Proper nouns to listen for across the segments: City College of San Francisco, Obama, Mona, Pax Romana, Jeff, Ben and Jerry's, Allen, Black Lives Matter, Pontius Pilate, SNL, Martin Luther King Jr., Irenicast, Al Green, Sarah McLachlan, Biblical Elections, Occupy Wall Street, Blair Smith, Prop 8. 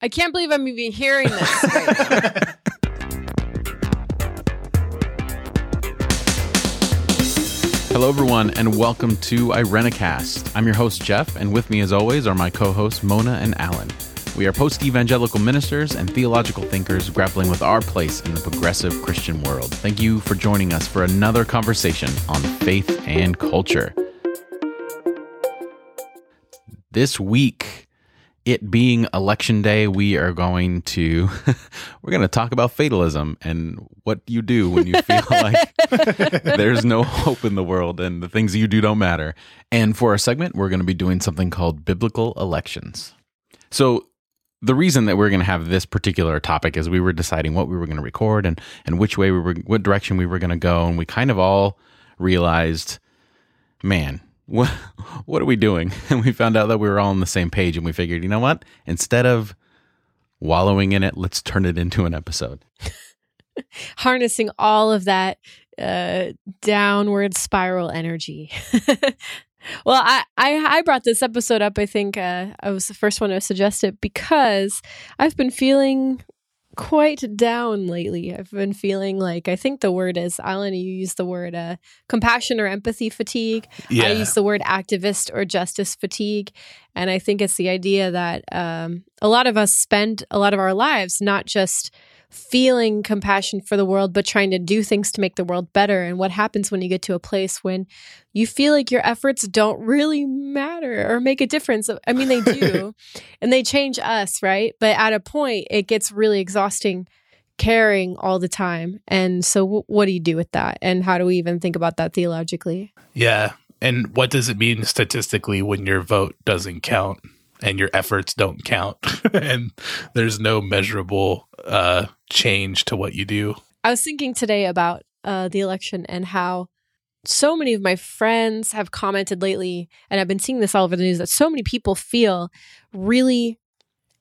I can't believe I'm even hearing this right now. Hello, everyone, and welcome to Irenicast. I'm your host, Jeff, and with me, as always, are my co-hosts, Mona and Allen. We are post-evangelical ministers and theological thinkers grappling with our place in the progressive Christian world. Thank you for joining us for another conversation on faith and culture. This week, it being Election Day, we are going to talk about fatalism and what you do when you feel like there's no hope in the world and the things you do don't matter. And for our segment, we're going to be doing something called Biblical Elections. So the reason that we're going to have this particular topic is we were deciding what we were going to record and which way what direction we were going to go. And we kind of all realized, man, what are we doing? And we found out that we were all on the same page, and we figured, you know what? Instead of wallowing in it, let's turn it into an episode. Harnessing all of that downward spiral energy. Well, I brought this episode up. I think I was the first one to suggest it because I've been feeling quite down lately. I've been feeling like, I think the word is, Alan, you use the word compassion or empathy fatigue. Yeah. I use the word activist or justice fatigue. And I think it's the idea that a lot of us spend a lot of our lives not just feeling compassion for the world, but trying to do things to make the world better. And what happens when you get to a place when you feel like your efforts don't really matter or make a difference? I mean, they do, and they change us, right? But at a point, it gets really exhausting caring all the time. And so what do you do with that? And how do we even think about that theologically? Yeah. And what does it mean statistically when your vote doesn't count and your efforts don't count and there's no measurable change to what you do? I was thinking today about the election and how so many of my friends have commented lately, and I've been seeing this all over the news, that so many people feel really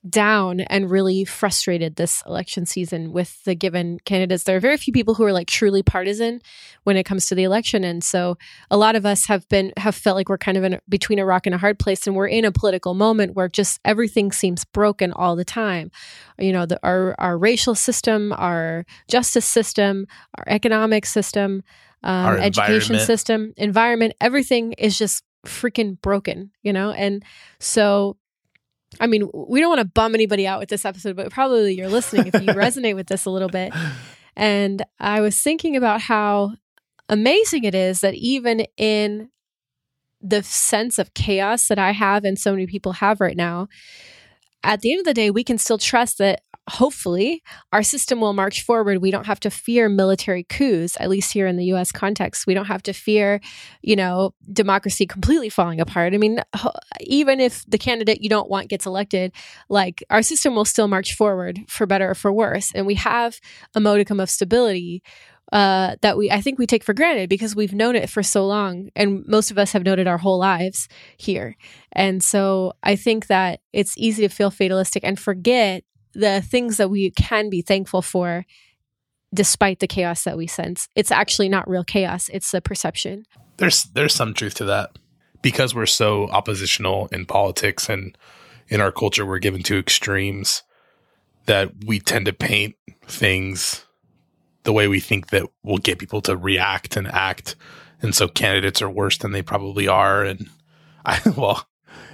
down and really frustrated this election season with the given candidates. There are very few people who are like truly partisan when it comes to the election. And so a lot of us have felt like we're kind of in between a rock and a hard place. And we're in a political moment where just everything seems broken all the time. You know, our racial system, our justice system, our economic system, our education system, environment, everything is just freaking broken, you know? And so, I mean, we don't want to bum anybody out with this episode, but probably you're listening if you resonate with this a little bit. And I was thinking about how amazing it is that even in the sense of chaos that I have and so many people have right now, at the end of the day, we can still trust that hopefully our system will march forward. We don't have to fear military coups, at least here in the U.S. context. We don't have to fear, you know, democracy completely falling apart. I mean, even if the candidate you don't want gets elected, like, our system will still march forward for better or for worse. And we have a modicum of stability that I think we take for granted because we've known it for so long. And most of us have known it our whole lives here. And so I think that it's easy to feel fatalistic and forget the things that we can be thankful for despite the chaos that we sense. It's actually not real chaos. It's the perception. There's some truth to that. Because we're so oppositional in politics and in our culture, we're given to extremes that we tend to paint things the way we think that will get people to react and act. And so candidates are worse than they probably are. And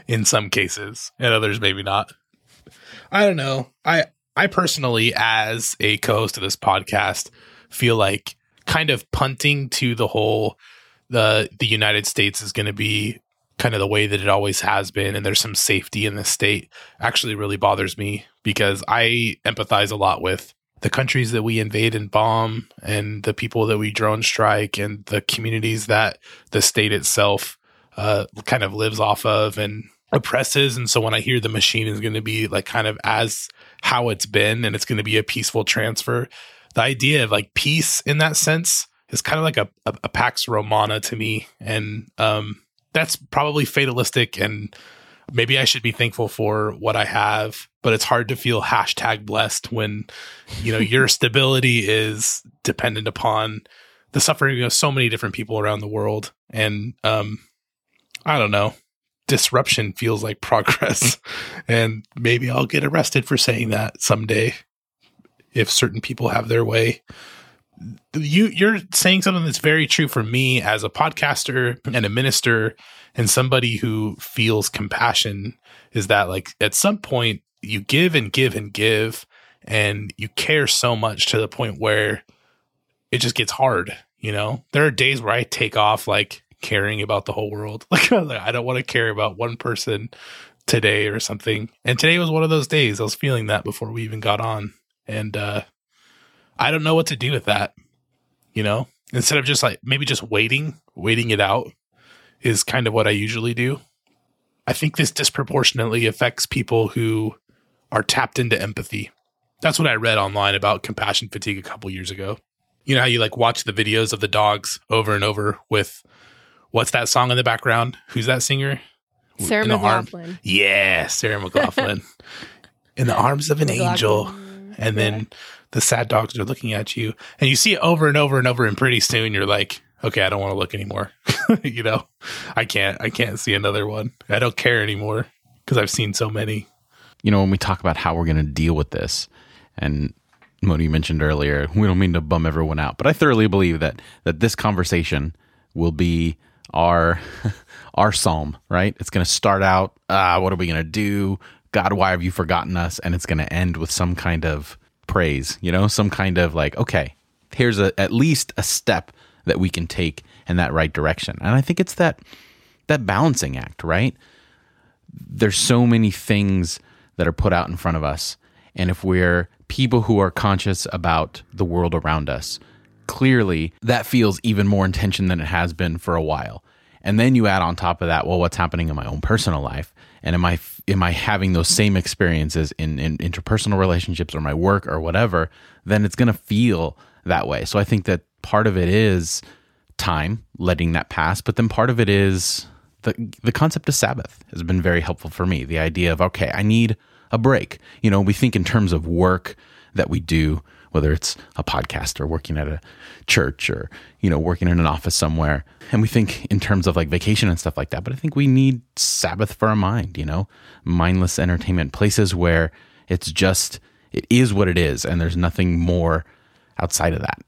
in some cases, and others maybe not. I don't know. I personally, as a co-host of this podcast, feel like kind of punting to the whole, the United States is going to be kind of the way that it always has been, and there's some safety in this state, actually really bothers me because I empathize a lot with the countries that we invade and bomb and the people that we drone strike and the communities that the state itself kind of lives off of and oppresses. And so when I hear the machine is going to be like kind of as how it's been and it's going to be a peaceful transfer, the idea of like peace in that sense is kind of like a Pax Romana to me. And that's probably fatalistic, and maybe I should be thankful for what I have, but it's hard to feel #blessed when, you know, your stability is dependent upon the suffering of so many different people around the world. And I don't know. disruption feels like progress. And maybe I'll get arrested for saying that someday if certain people have their way. You're saying something that's very true for me as a podcaster and a minister and somebody who feels compassion, is that like at some point you give and give and give, and you care so much to the point where it just gets hard. You know, there are days where I take off like caring about the whole world. Like, I don't want to care about one person today or something. And today was one of those days. I was feeling that before we even got on. And, I don't know what to do with that, you know, instead of just like maybe just waiting it out is kind of what I usually do. I think this disproportionately affects people who are tapped into empathy. That's what I read online about compassion fatigue a couple years ago. You know how you like watch the videos of the dogs over and over with what's that song in the background? Who's that singer? Sarah McLachlan. Yeah, Sarah McLachlan. In the arms of an angel. And then the sad dogs are looking at you, and you see it over and over and over. And pretty soon you're like, okay, I don't want to look anymore. You know, I can't see another one. I don't care anymore because I've seen so many. You know, when we talk about how we're going to deal with this, and Mona, you mentioned earlier, we don't mean to bum everyone out, but I thoroughly believe that this conversation will be our psalm, right? It's going to start out, what are we going to do? God, why have you forgotten us? And it's going to end with some kind of praise, you know, some kind of like, okay, here's at least a step that we can take in that right direction. And I think it's that balancing act, right? There's so many things that are put out in front of us. And if we're people who are conscious about the world around us, clearly that feels even more intention than it has been for a while. And then you add on top of that, well, what's happening in my own personal life? And am I having those same experiences in interpersonal relationships or my work or whatever? Then it's going to feel that way. So I think that part of it is time, letting that pass. But then part of it is the concept of Sabbath has been very helpful for me. The idea of, okay, I need a break. You know, we think in terms of work that we do, whether it's a podcast or working at a church or, you know, working in an office somewhere. And we think in terms of like vacation and stuff like that. But I think we need Sabbath for our mind, you know, mindless entertainment, places where it's just, it is what it is. And there's nothing more outside of that.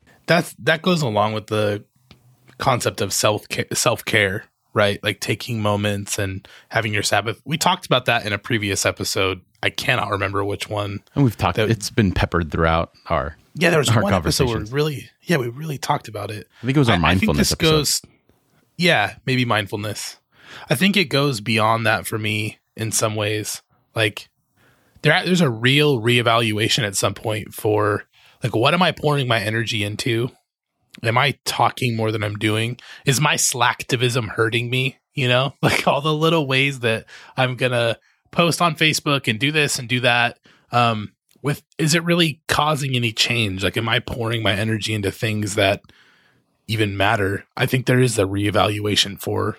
That goes along with the concept of self-care, right? Like taking moments and having your Sabbath. We talked about that in a previous episode. I cannot remember which one. And we've talked, it's been peppered throughout our conversations. Yeah, there was one episode where we really talked about it. I think it was our mindfulness episode. Maybe mindfulness. I think it goes beyond that for me in some ways. Like there's a real reevaluation at some point for like, what am I pouring my energy into? Am I talking more than I'm doing? Is my slacktivism hurting me? You know, like all the little ways that I'm going to post on Facebook and do this and do that. Is it really causing any change? Like, am I pouring my energy into things that even matter? I think there is a reevaluation for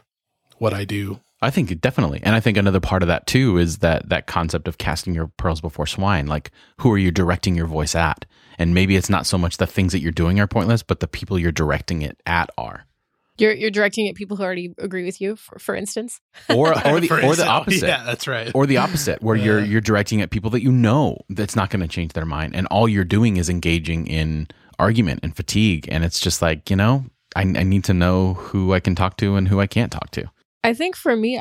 what I do. I think definitely. And I think another part of that too is that concept of casting your pearls before swine. Like, who are you directing your voice at? And maybe it's not so much the things that you're doing are pointless, but the people you're directing it at are. You're directing at people who already agree with you, for instance, or the opposite. Yeah, that's right. Or the opposite, where you're directing at people that you know that's not going to change their mind, and all you're doing is engaging in argument and fatigue. And it's just like, you know, I need to know who I can talk to and who I can't talk to. I think for me,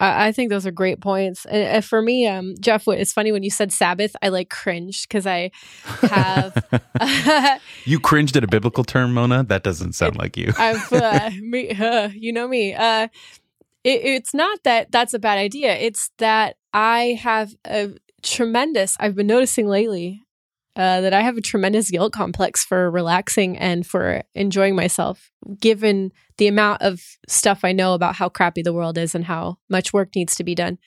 I think those are great points. And for me, Jeff, it's funny when you said Sabbath, I like cringed because I have. You cringed at a biblical term, Mona? That doesn't sound like you. You know me. It's not that that's a bad idea. It's that I have I've been noticing lately that I have a tremendous guilt complex for relaxing and for enjoying myself, given the amount of stuff I know about how crappy the world is and how much work needs to be done.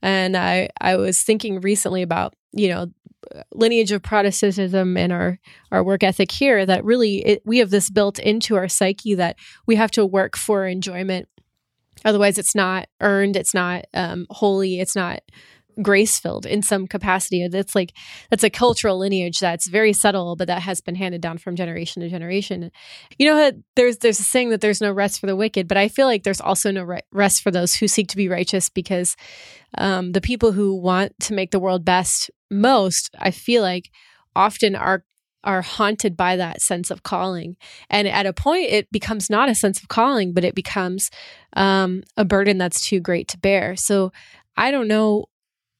And I was thinking recently about, you know, lineage of Protestantism and our work ethic here, that really we have this built into our psyche that we have to work for enjoyment. Otherwise, it's not earned, it's not holy, it's not grace-filled in some capacity. That's like, that's a cultural lineage that's very subtle, but that has been handed down from generation to generation. You know, there's a saying that there's no rest for the wicked, but I feel like there's also no rest for those who seek to be righteous, because the people who want to make the world best most, I feel like often are haunted by that sense of calling. And at a point, it becomes not a sense of calling, but it becomes a burden that's too great to bear. So I don't know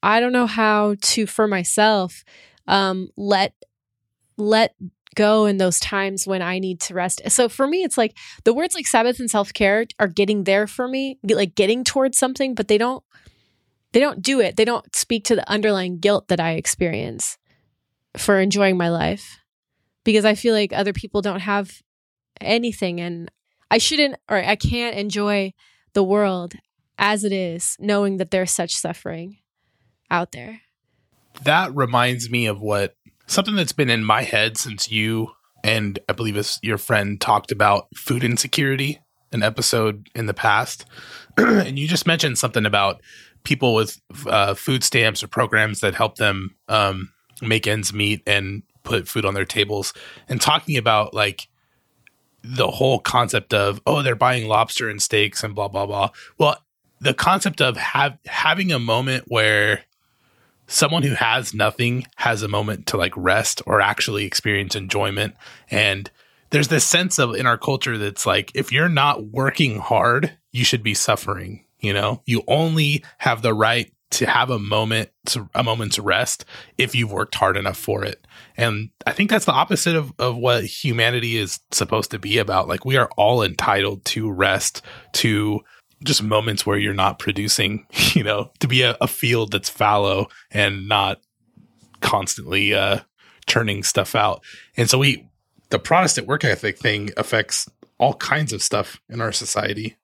how to, for myself, let go in those times when I need to rest. So for me, it's like the words like Sabbath and self-care are getting there for me, like getting towards something, but they don't do it. They don't speak to the underlying guilt that I experience for enjoying my life, because I feel like other people don't have anything, and I shouldn't, or I can't enjoy the world as it is, knowing that there's such suffering out there. That reminds me of something that's been in my head since you and I believe it's your friend talked about food insecurity, an episode in the past. And you just mentioned something about people with food stamps or programs that help them make ends meet and put food on their tables, and talking about like the whole concept of, oh, they're buying lobster and steaks and blah, blah, blah. Well, the concept of having a moment where someone who has nothing has a moment to like rest or actually experience enjoyment. And there's this sense of in our culture that's like, if you're not working hard, you should be suffering. You know, you only have the right to have a moment's rest if you've worked hard enough for it. And I think that's the opposite of what humanity is supposed to be about. Like, we are all entitled to rest, to just moments where you're not producing, you know, to be a field that's fallow and not constantly churning stuff out. And so the Protestant work ethic thing affects all kinds of stuff in our society.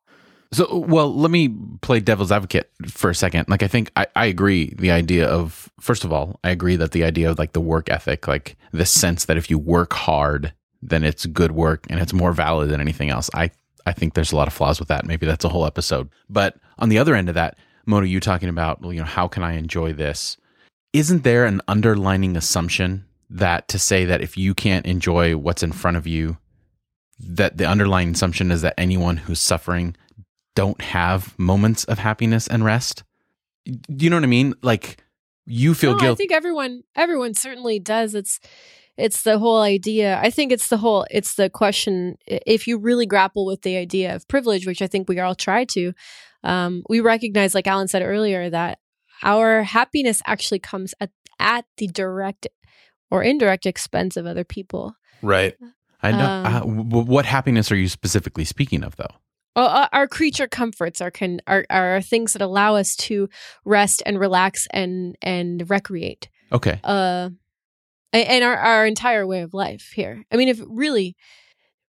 So, well, let me play devil's advocate for a second. Like, I think I agree the idea of, first of all, I agree that the idea of like the work ethic, like the sense that if you work hard, then it's good work and it's more valid than anything else. I think there's a lot of flaws with that. Maybe that's a whole episode. But on the other end of that, Mona, you talking about, well, you know, how can I enjoy this? Isn't there an underlining assumption that to say that if you can't enjoy what's in front of you, that the underlying assumption is that anyone who's suffering don't have moments of happiness and rest? Do you know what I mean? Like, you feel guilt. I think everyone certainly does. It's the whole idea. I think it's the question. If you really grapple with the idea of privilege, which I think we all try to, we recognize, like Alan said earlier, that our happiness actually comes at the direct or indirect expense of other people. Right. I know. What happiness are you specifically speaking of, though? Our creature comforts are things that allow us to rest and relax and recreate. Okay. And our entire way of life here. I mean, if really,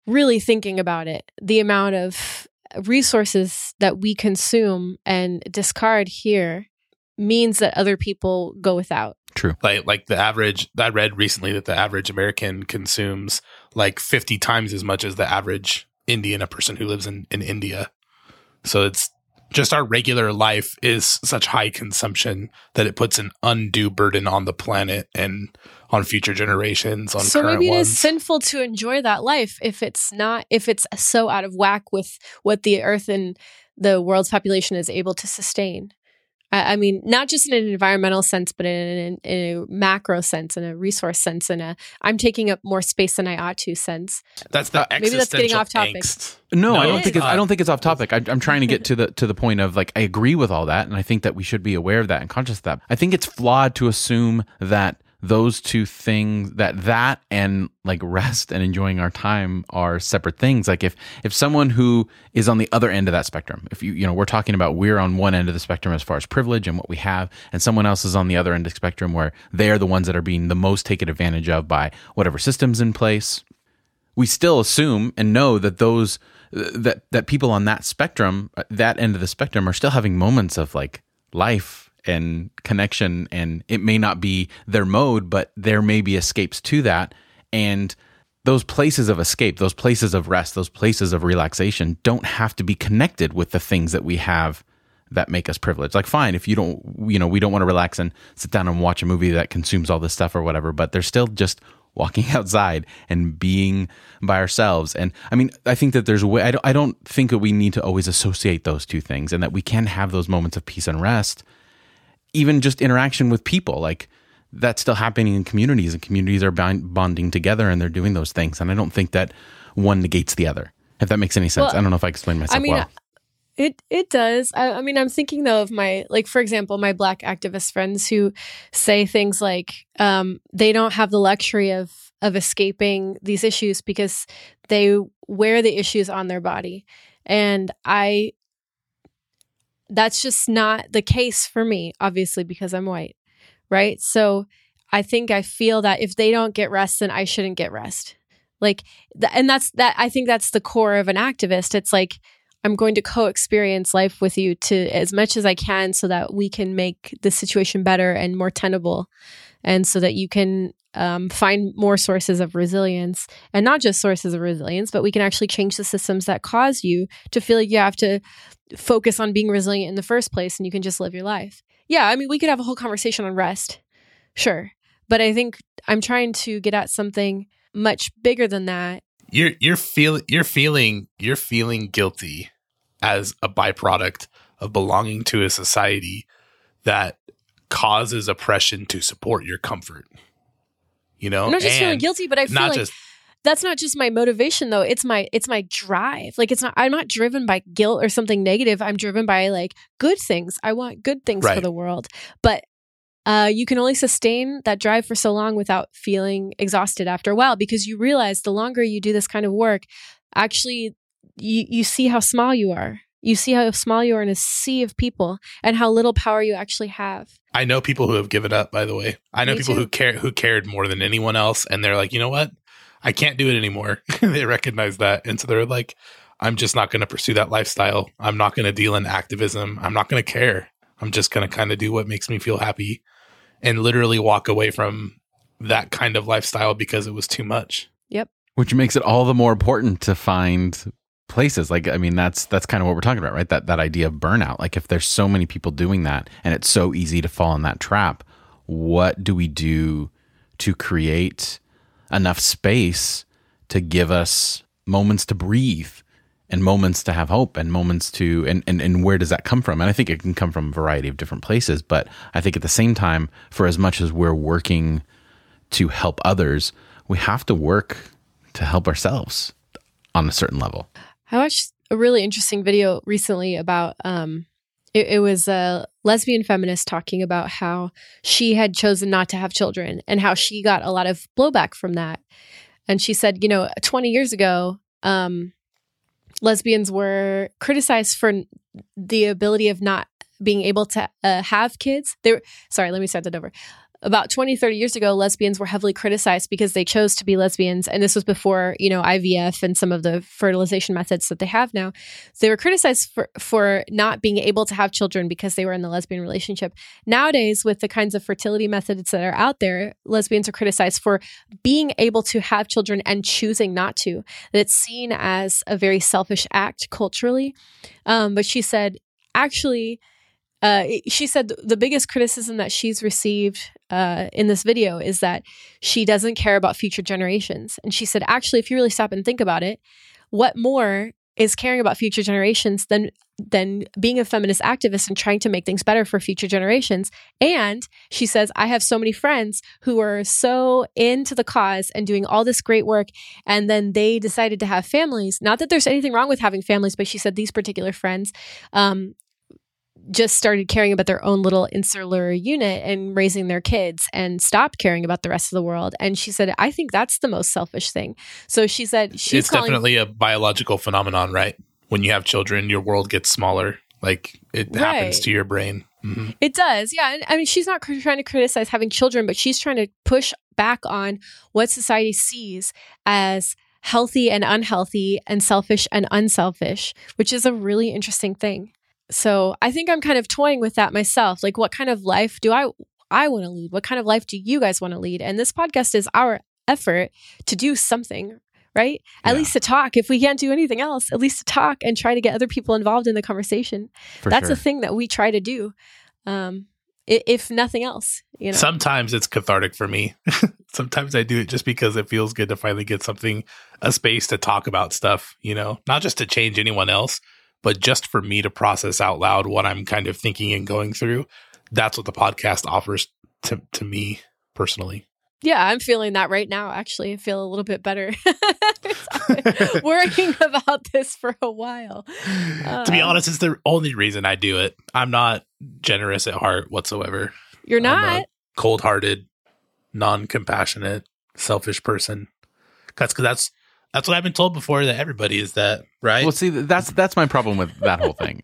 really thinking about it, the amount of resources that we consume and discard here means that other people go without. True. Like the average, I read recently that the average American consumes like 50 times as much as the average Indian, a person who lives in India. So it's just our regular life is such high consumption that it puts an undue burden on the planet and on future generations, on current ones. So maybe it is sinful to enjoy that life if it's so out of whack with what the earth and the world's population is able to sustain. I mean, not just in an environmental sense, but in a macro sense, in a resource sense, in a I'm taking up more space than I ought to sense. That's the existential maybe that's getting off topic. Angst. No, I don't think it's off topic. I'm trying to get to the point of like, I agree with all that, and I think that we should be aware of that and conscious of that. I think it's flawed to assume that those two things, that and like rest and enjoying our time, are separate things. Like if someone who is on the other end of that spectrum, if you know, we're talking about we're on one end of the spectrum as far as privilege and what we have, and someone else is on the other end of the spectrum where they are the ones that are being the most taken advantage of by whatever system's in place, we still assume and know that those that people on that spectrum, that end of the spectrum, are still having moments of like life and connection, and it may not be their mode, but there may be escapes to that. And those places of escape, those places of rest, those places of relaxation don't have to be connected with the things that we have that make us privileged. Like, fine, if you don't, you know, we don't want to relax and sit down and watch a movie that consumes all this stuff or whatever, but they're still just walking outside and being by ourselves. And I mean, I think that there's a way, I don't think that we need to always associate those two things, and that we can have those moments of peace and rest, even just interaction with people. Like, that's still happening in communities, and communities are bonding together and they're doing those things. And I don't think that one negates the other, if that makes any sense. Well, I don't know if I explained myself well. It does. I mean, I'm thinking though of my, like, for example, my Black activist friends who say things like they don't have the luxury of escaping these issues because they wear the issues on their body. And that's just not the case for me, obviously, because I'm white, right? So I think I feel that if they don't get rest, then I shouldn't get rest. Like, and that's that. I think that's the core of an activist. It's like, I'm going to co-experience life with you to as much as I can so that we can make the situation better and more tenable, and so that you can find more sources of resilience, and not just sources of resilience, but we can actually change the systems that cause you to feel like you have to focus on being resilient in the first place, and you can just live your life. Yeah, I mean, we could have a whole conversation on rest, sure. But I think I'm trying to get at something much bigger than that. You're feeling guilty as a byproduct of belonging to a society that causes oppression to support your comfort. You know, I'm not just feeling guilty, but I feel like that's not just my motivation though. It's my drive. Like, I'm not driven by guilt or something negative. I'm driven by, like, good things. I want good things for the world, but you can only sustain that drive for so long without feeling exhausted after a while, because you realize the longer you do this kind of work, actually, you see how small you are. You see how small you are in a sea of people, and how little power you actually have. I know people who have given up, by the way. I know people who cared more than anyone else, and they're like, you know what? I can't do it anymore. They recognize that. And so they're like, I'm just not going to pursue that lifestyle. I'm not going to deal in activism. I'm not going to care. I'm just going to kind of do what makes me feel happy, and literally walk away from that kind of lifestyle because it was too much. Yep. Which makes it all the more important to find places. Like, I mean, that's kind of what we're talking about, right? That idea of burnout. Like, if there's so many people doing that and it's so easy to fall in that trap, what do we do to create enough space to give us moments to breathe and moments to have hope and moments to, and where does that come from? And I think it can come from a variety of different places, but I think at the same time, for as much as we're working to help others, we have to work to help ourselves on a certain level. I watched a really interesting video recently about, it was a lesbian feminist talking about how she had chosen not to have children and how she got a lot of blowback from that. And she said, you know, 20 years ago, lesbians were criticized for the ability of not being able to have kids. About 20, 30 years ago, lesbians were heavily criticized because they chose to be lesbians. And this was before, you know, IVF and some of the fertilization methods that they have now. They were criticized for not being able to have children because they were in the lesbian relationship. Nowadays, with the kinds of fertility methods that are out there, lesbians are criticized for being able to have children and choosing not to. It's seen as a very selfish act culturally. But she said, actually... she said the biggest criticism that she's received in this video is that she doesn't care about future generations. And she said, actually, if you really stop and think about it, what more is caring about future generations than being a feminist activist and trying to make things better for future generations? And she says, I have so many friends who are so into the cause and doing all this great work, and then they decided to have families. Not that there's anything wrong with having families, but she said these particular friends just started caring about their own little insular unit and raising their kids and stopped caring about the rest of the world. And she said, I think that's the most selfish thing. So she said, it's definitely a biological phenomenon, right? When you have children, your world gets smaller. Like, it happens to your brain. Mm-hmm. It does. Yeah. And I mean, she's not trying to criticize having children, but she's trying to push back on what society sees as healthy and unhealthy and selfish and unselfish, which is a really interesting thing. So I think I'm kind of toying with that myself. Like, what kind of life do I want to lead? What kind of life do you guys want to lead? And this podcast is our effort to do something, right? At least to talk. If we can't do anything else, at least to talk and try to get other people involved in the conversation. That's a thing that we try to do. If nothing else, you know. Sometimes it's cathartic for me. Sometimes I do it just because it feels good to finally get a space to talk about stuff, you know, not just to change anyone else, but just for me to process out loud what I'm kind of thinking and going through. That's what the podcast offers to me personally. Yeah, I'm feeling that right now, actually. I feel a little bit better. Worrying about this for a while. To be honest, it's the only reason I do it. I'm not generous at heart whatsoever. You're not? I'm a cold-hearted, non-compassionate, selfish person. That's what I've been told before that everybody is that, right? Well, see, that's my problem with that whole thing.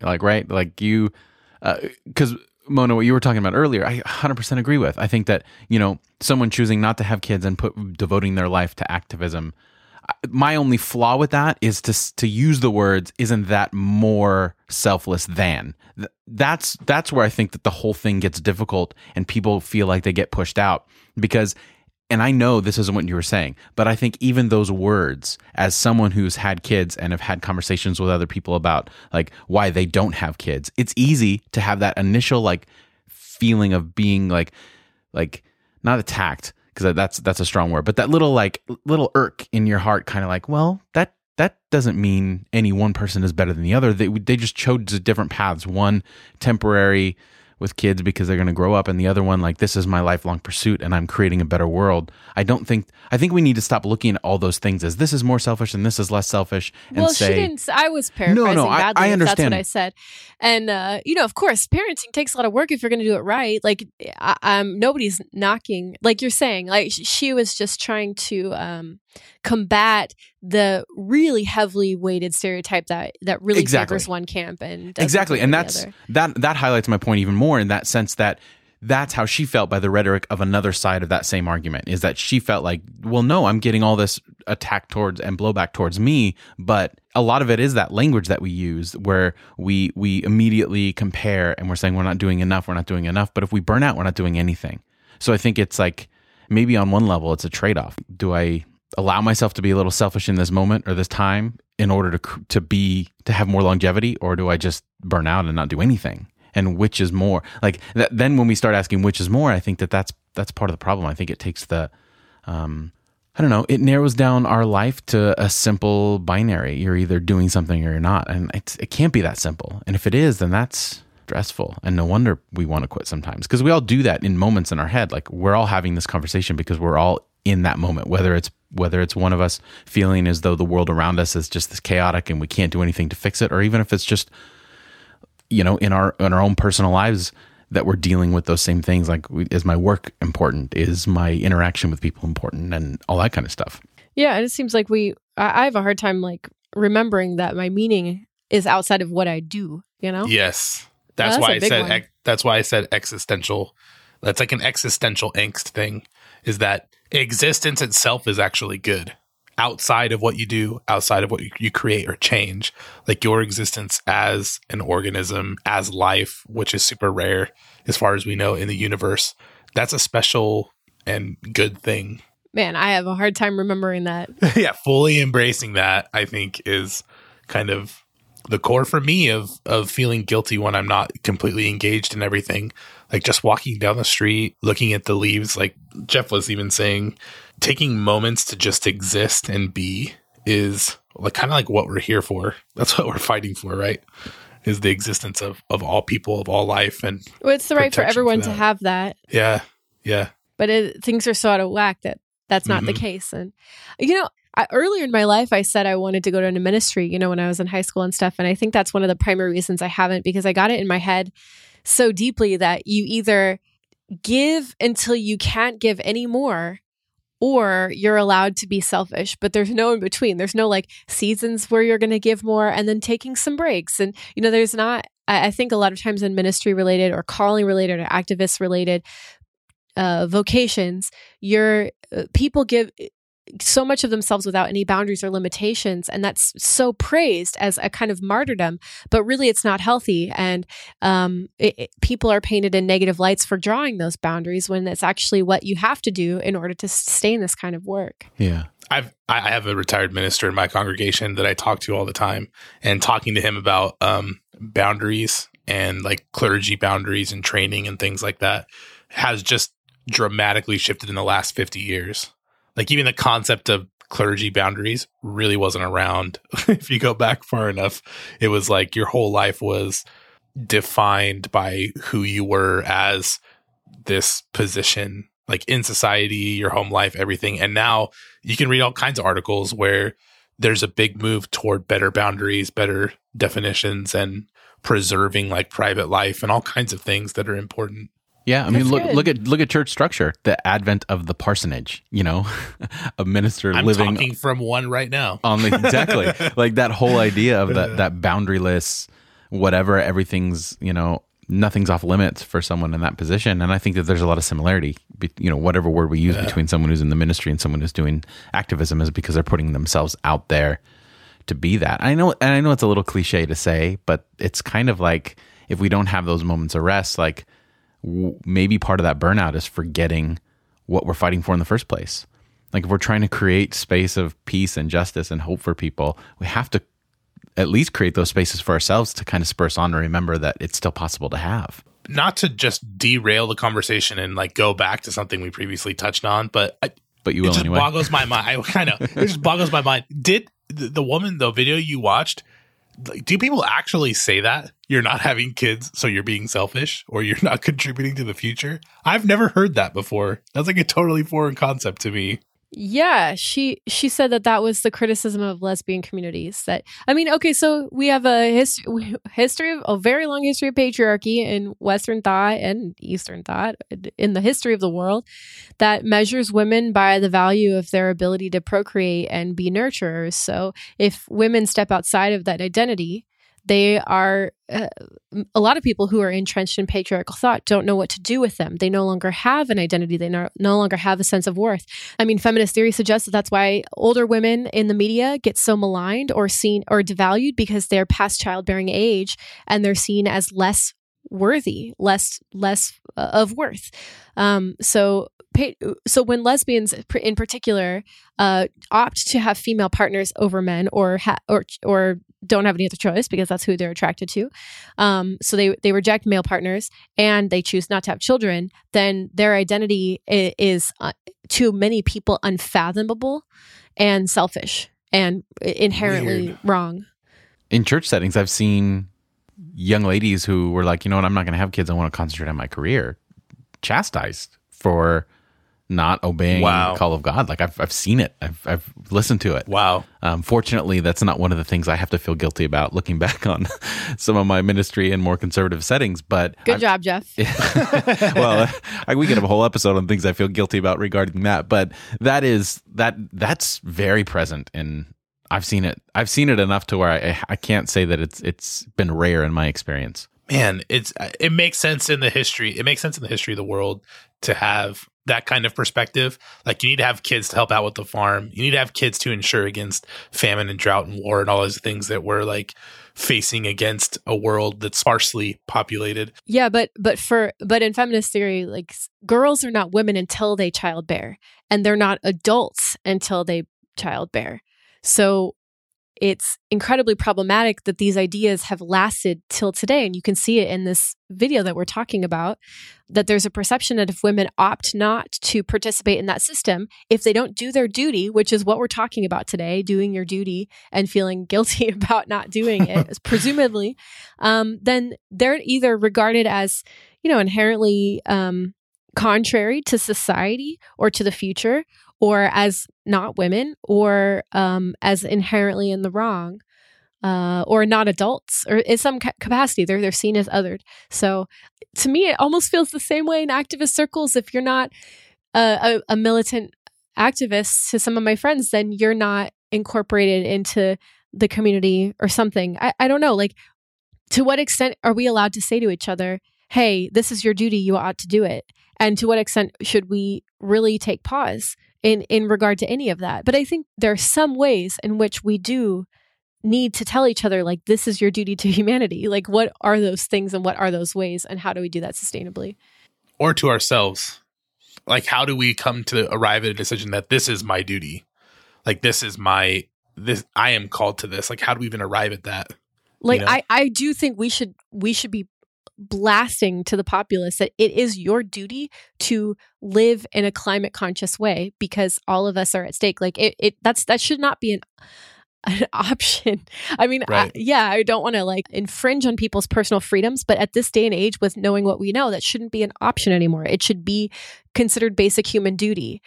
Because Mona, what you were talking about earlier, I 100% agree with. I think that, you know, someone choosing not to have kids and devoting their life to activism, my only flaw with that is to use the words, isn't that more selfless than? That's where I think that the whole thing gets difficult and people feel like they get pushed out because, and I know this isn't what you were saying, but I think even those words, as someone who's had kids and have had conversations with other people about like why they don't have kids, it's easy to have that initial like feeling of being like not attacked because that's a strong word, but that little irk in your heart, kind of like, well, that doesn't mean any one person is better than the other. They just chose different paths. One temporary with kids because they're going to grow up, and the other one, like, this is my lifelong pursuit and I'm creating a better world. I think we need to stop looking at all those things as this is more selfish and this is less selfish. And well, she didn't. I was paraphrasing badly. I understand. That's what I said. And, you know, of course, parenting takes a lot of work if you're going to do it right. Like, nobody's knocking, like you're saying, like, she was just trying to combat the really heavily weighted stereotype that really favors one camp and exactly, and that's that highlights my point even more in that sense that that's how she felt by the rhetoric of another side of that same argument is that she felt like, well, no, I'm getting all this attack towards and blowback towards me, but a lot of it is that language that we use where we immediately compare and we're saying we're not doing enough, but if we burn out, we're not doing anything. So I think it's like maybe on one level it's a trade-off. Do I allow myself to be a little selfish in this moment or this time in order to have more longevity, or do I just burn out and not do anything? And which is more? Like then when we start asking which is more, I think that's part of the problem. I think it takes the it narrows down our life to a simple binary. You're either doing something or you're not, and it can't be that simple. And if it is, then that's stressful, and no wonder we want to quit sometimes, because we all do that in moments in our head. Like we're all having this conversation because we're all in that moment, whether it's one of us feeling as though the world around us is just this chaotic and we can't do anything to fix it, or even if it's just, you know, in our own personal lives that we're dealing with those same things. Like, is my work important? Is my interaction with people important? And all that kind of stuff. Yeah. And it seems like I have a hard time like remembering that my meaning is outside of what I do, you know? Yes. That's why I said existential. That's like an existential angst thing, is that existence itself is actually good outside of what you do, outside of what you create or change. Like your existence as an organism, as life, which is super rare as far as we know in the universe, that's a special and good thing. Man, I have a hard time remembering that. Yeah, fully embracing that, I think, is kind of the core for me of feeling guilty when I'm not completely engaged in everything. Like just walking down the street, looking at the leaves, like Jeff was even saying, taking moments to just exist and be is like kind of like what we're here for. That's what we're fighting for, right? Is the existence of all people, of all life. And well, it's the right for everyone to have that. Yeah. Yeah. But things are so out of whack that's not the case. And, you know, earlier in my life, I said I wanted to go into ministry, you know, when I was in high school and stuff. And I think that's one of the primary reasons I haven't, because I got it in my head so deeply that you either give until you can't give anymore, or you're allowed to be selfish, but there's no in between. There's no like seasons where you're going to give more and then taking some breaks. And, you know, there's not, I think a lot of times in ministry related or calling related or activist related vocations, people give so much of themselves without any boundaries or limitations. And that's so praised as a kind of martyrdom, but really it's not healthy. And people are painted in negative lights for drawing those boundaries when that's actually what you have to do in order to sustain this kind of work. Yeah. I have a retired minister in my congregation that I talk to all the time, and talking to him about boundaries and like clergy boundaries and training and things like that has just dramatically shifted in the last 50 years. Like even the concept of clergy boundaries really wasn't around. If you go back far enough, it was like your whole life was defined by who you were as this position, like in society, your home life, everything. And now you can read all kinds of articles where there's a big move toward better boundaries, better definitions, and preserving like private life and all kinds of things that are important. Yeah, I mean, look at church structure. The advent of the parsonage, you know, a minister living. I'm talking from one right now. Exactly, like that whole idea of that boundaryless, whatever, everything's, you know, nothing's off limits for someone in that position. And I think that there's a lot of similarity, you know, whatever word we use between someone who's in the ministry and someone who's doing activism is because they're putting themselves out there to be that. I know it's a little cliche to say, but it's kind of like if we don't have those moments of rest, like. Maybe part of that burnout is forgetting what we're fighting for in the first place. Like if we're trying to create space of peace and justice and hope for people, we have to at least create those spaces for ourselves to kind of spur us on to remember that it's still possible to have. Not to just derail the conversation and like go back to something we previously touched on, but you will anyway. It just boggles my mind. I know. It just boggles my mind. Did the woman, the video you watched, like, do people actually say that? You're not having kids, so you're being selfish, or you're not contributing to the future? I've never heard that before. That's like a totally foreign concept to me. Yeah, she said that was the criticism of lesbian communities. That, I mean, okay, so we have a very long history of patriarchy in Western thought and Eastern thought in the history of the world that measures women by the value of their ability to procreate and be nurturers. So if women step outside of that identity, they are a lot of people who are entrenched in patriarchal thought don't know what to do with them. They no longer have an identity. They no longer have a sense of worth. I mean, feminist theory suggests that that's why older women in the media get so maligned or seen or devalued, because they're past childbearing age and they're seen as less worthy, less of worth. So when lesbians in particular opt to have female partners over men, or don't have any other choice because that's who they're attracted to, so they reject male partners and they choose not to have children, then their identity is to many people unfathomable and selfish and inherently weird. Wrong. In church settings, I've seen young ladies who were like, you know what, I'm not going to have kids. I want to concentrate on my career. Chastised for not obeying the call of God. Like I've seen it. I've listened to it. Wow. Fortunately, that's not one of the things I have to feel guilty about looking back on some of my ministry in more conservative settings. But good job, Jeff. Well, we could have a whole episode on things I feel guilty about regarding that. But that's very present, and I've seen it. I've seen it enough to where I can't say that it's been rare in my experience. Man, it makes sense in the history. It makes sense in the history of the world to have that kind of perspective. Like, you need to have kids to help out with the farm. You need to have kids to ensure against famine and drought and war and all those things that we're like facing against a world that's sparsely populated. Yeah, but in feminist theory, like, girls are not women until they childbear, and they're not adults until they childbear. So it's incredibly problematic that these ideas have lasted till today. And you can see it in this video that we're talking about, that there's a perception that if women opt not to participate in that system, if they don't do their duty, which is what we're talking about today, doing your duty and feeling guilty about not doing it, presumably, then they're either regarded as, you know, inherently contrary to society or to the future, or as not women, or as inherently in the wrong, or not adults, or in some capacity, they're seen as othered. So to me, it almost feels the same way in activist circles. If you're not a militant activist, to some of my friends, then you're not incorporated into the community or something. I don't know. Like, to what extent are we allowed to say to each other, hey, this is your duty, you ought to do it? And to what extent should we really take pause in regard to any of that. But I think there are some ways in which we do need to tell each other, like, this is your duty to humanity. Like, what are those things and what are those ways and how do we do that sustainably? Or to ourselves. Like, how do we come to arrive at a decision that this is my duty? Like, I am called to this. Like, how do we even arrive at that? Like, you know? I do think we should be blasting to the populace that it is your duty to live in a climate conscious way because all of us are at stake. Like that should not be an option. I mean, right. I don't want to like infringe on people's personal freedoms, but at this day and age with knowing what we know, that shouldn't be an option anymore. It should be considered basic human duty.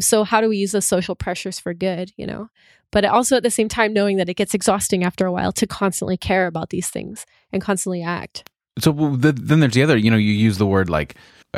So how do we use those social pressures for good, you know? But also at the same time, knowing that it gets exhausting after a while to constantly care about these things and constantly act. So then there's the other, you know, you use the word like,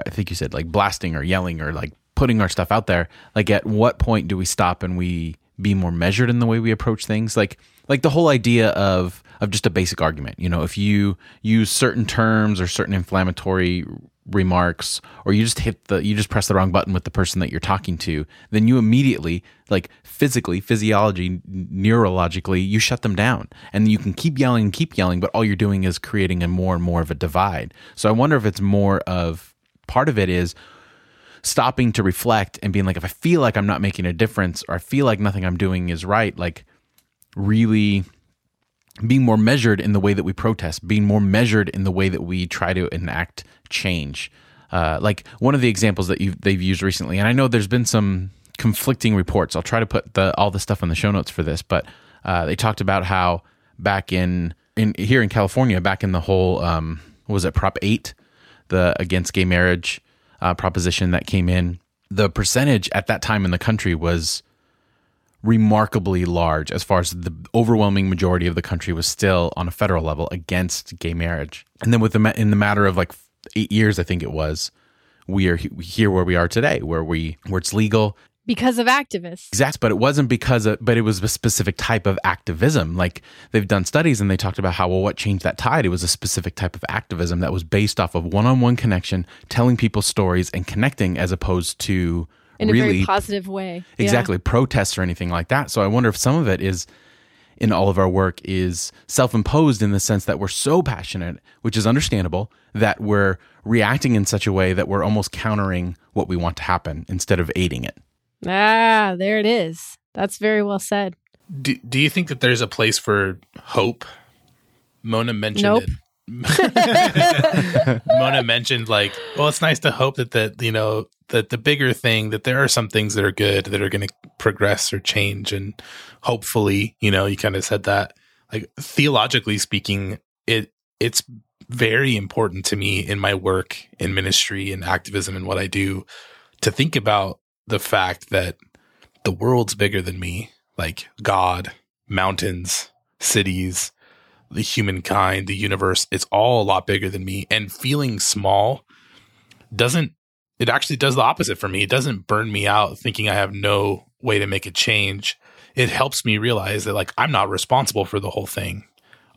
I think you said like blasting or yelling or like putting our stuff out there. Like at what point do we stop and we be more measured in the way we approach things? Like the whole idea of just a basic argument, you know, if you use certain terms or certain inflammatory remarks, or you just press the wrong button with the person that you're talking to, then you immediately, like physically, physiology, neurologically, you shut them down. And you can keep yelling, but all you're doing is creating a more and more of a divide. So I wonder if it's more of, part of it is stopping to reflect and being like, if I feel like I'm not making a difference, or I feel like nothing I'm doing is right, like really being more measured in the way that we protest, being more measured in the way that we try to enact change. Like one of the examples that they've used recently, and I know there's been some conflicting reports. I'll try to put all the stuff on the show notes for this, but they talked about how back in here in California, back in the whole, was it Prop 8, the against gay marriage proposition that came in, the percentage at that time in the country was remarkably large as far as the overwhelming majority of the country was still on a federal level against gay marriage. And then in the matter of like 8 years, I think it was, we are here where we are today, where it's legal. Because of activists. Exactly. But it wasn't but it was a specific type of activism. Like they've done studies and they talked about how, well, what changed that tide? It was a specific type of activism that was based off of one-on-one connection, telling people stories and connecting as opposed to in a really very positive way. Exactly. Yeah. Protests or anything like that. So I wonder if some of it is in all of our work is self-imposed in the sense that we're so passionate, which is understandable, that we're reacting in such a way that we're almost countering what we want to happen instead of aiding it. Ah, there it is. That's very well said. Do you think that there's a place for hope? Mona mentioned it. Mona mentioned like, well, it's nice to hope that you know, that the bigger thing, that there are some things that are good that are going to progress or change. And hopefully, you know, you kind of said that, like theologically speaking, it's very important to me in my work in ministry and activism and what I do to think about the fact that the world's bigger than me, like God, mountains, cities, the humankind, the universe, it's all a lot bigger than me. And feeling small it actually does the opposite for me. It doesn't burn me out thinking I have no way to make a change. It helps me realize that like, I'm not responsible for the whole thing.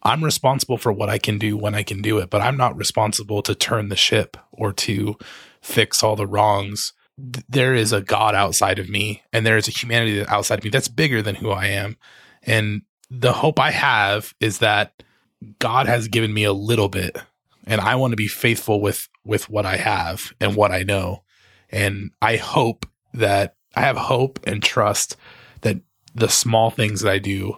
I'm responsible for what I can do when I can do it, but I'm not responsible to turn the ship or to fix all the wrongs. There is a God outside of me and there is a humanity outside of me that's bigger than who I am. And the hope I have is that God has given me a little bit and I want to be faithful with what I have and what I know. And I have hope and trust that the small things that I do,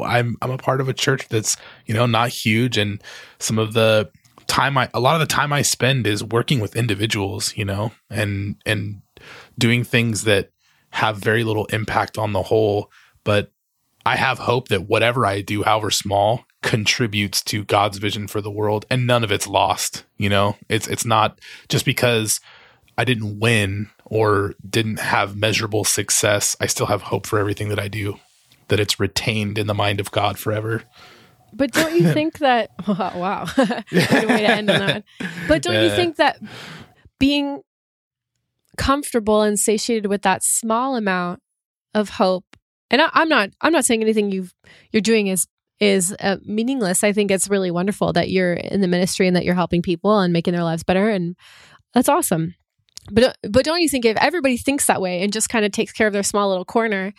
I'm a part of a church that's, you know, not huge. And some of the time a lot of the time I spend is working with individuals, you know, and doing things that have very little impact on the whole, but I have hope that whatever I do, however small, contributes to God's vision for the world, and none of it's lost. You know, it's not just because I didn't win or didn't have measurable success. I still have hope for everything that I do, that it's retained in the mind of God forever. But don't you think that? Wow, good way to end on that. But don't you think that being comfortable and satiated with that small amount of hope? And I'm not saying anything you're doing is meaningless. I think it's really wonderful that you're in the ministry and that you're helping people and making their lives better. And that's awesome. But don't you think if everybody thinks that way and just kind of takes care of their small little corner,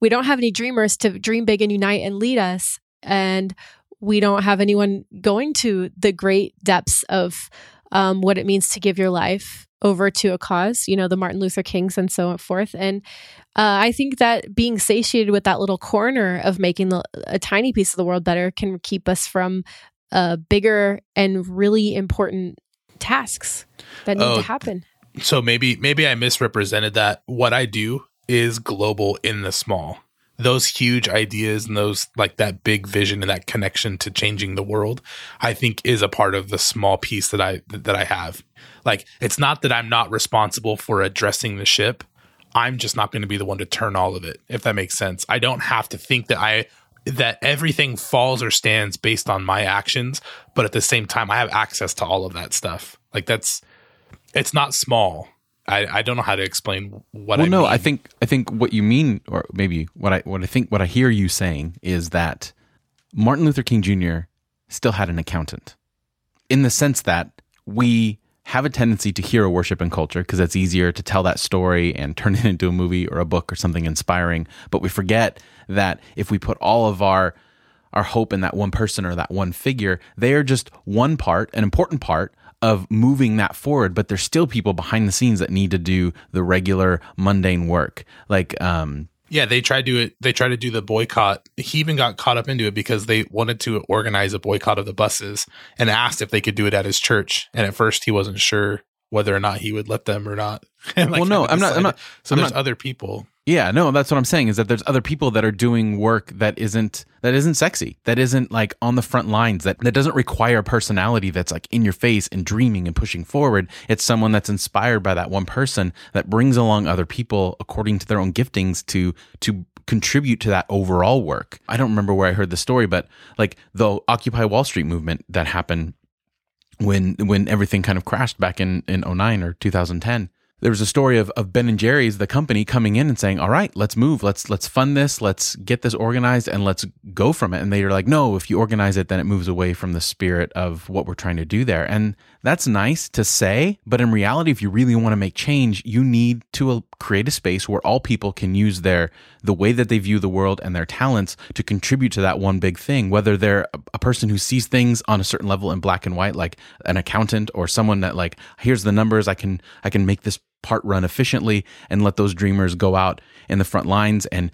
we don't have any dreamers to dream big and unite and lead us. And we don't have anyone going to the great depths of what it means to give your life over to a cause, you know, the Martin Luther Kings and so forth. And I think that being satiated with that little corner of making a tiny piece of the world better can keep us from bigger and really important tasks that need to happen. So maybe I misrepresented that. What I do is global in the small. Those huge ideas and those, like, that big vision and that connection to changing the world, I think is a part of the small piece that I have. Like, it's not that I'm not responsible for addressing the ship. I'm just not going to be the one to turn all of it, if that makes sense. I don't have to think that everything falls or stands based on my actions, but at the same time, I have access to all of that stuff. Like, it's not small. I don't know how to explain what I mean. Well, no, I think what you mean, or maybe what I hear you saying, is that Martin Luther King Jr. still had an accountant, in the sense that we have a tendency to hero worship in culture because it's easier to tell that story and turn it into a movie or a book or something inspiring. But we forget that if we put all of our hope in that one person or that one figure, they are just one part, an important part of moving that forward, but there's still people behind the scenes that need to do the regular mundane work. Like, yeah, they tried to do the boycott. He even got caught up into it because they wanted to organize a boycott of the buses and asked if they could do it at his church. And at first, he wasn't sure whether or not he would let them or not. Like, well, no, I'm not. So there's other people. Yeah, no, that's what I'm saying, is that there's other people that are doing work that isn't sexy, that isn't, like, on the front lines, that doesn't require personality that's, like, in your face and dreaming and pushing forward. It's someone that's inspired by that one person that brings along other people according to their own giftings to contribute to that overall work. I don't remember where I heard the story, but, like, the Occupy Wall Street movement that happened when everything kind of crashed back in 2009 or 2010. There was a story of Ben and Jerry's, the company, coming in and saying, all right, let's move. Let's fund this. Let's get this organized and let's go from it. And they are like, no, if you organize it, then it moves away from the spirit of what we're trying to do there. And that's nice to say, but in reality, if you really want to make change, you need to create a space where all people can use the way that they view the world and their talents to contribute to that one big thing, whether they're a person who sees things on a certain level in black and white, like an accountant, or someone that, like, here's the numbers, I can make this part run efficiently, and let those dreamers go out in the front lines and,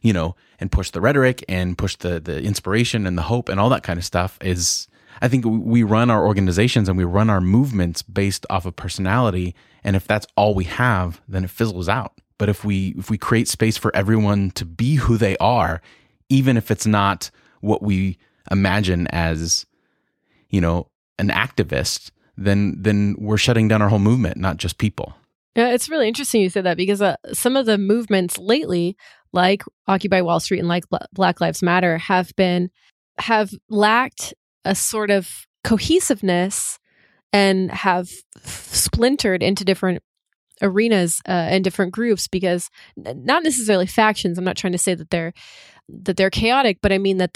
you know, and push the rhetoric and push the inspiration and the hope and all that kind of stuff. Is, I think we run our organizations and we run our movements based off of personality. And if that's all we have, then it fizzles out. But if we create space for everyone to be who they are, even if it's not what we imagine as, you know, an activist, then we're shutting down our whole movement, not just people. Yeah, it's really interesting you said that, because some of the movements lately, like Occupy Wall Street and like Black Lives Matter, have lacked a sort of cohesiveness and have splintered into different arenas and different groups, because not necessarily factions. I'm not trying to say that they're chaotic, but I mean that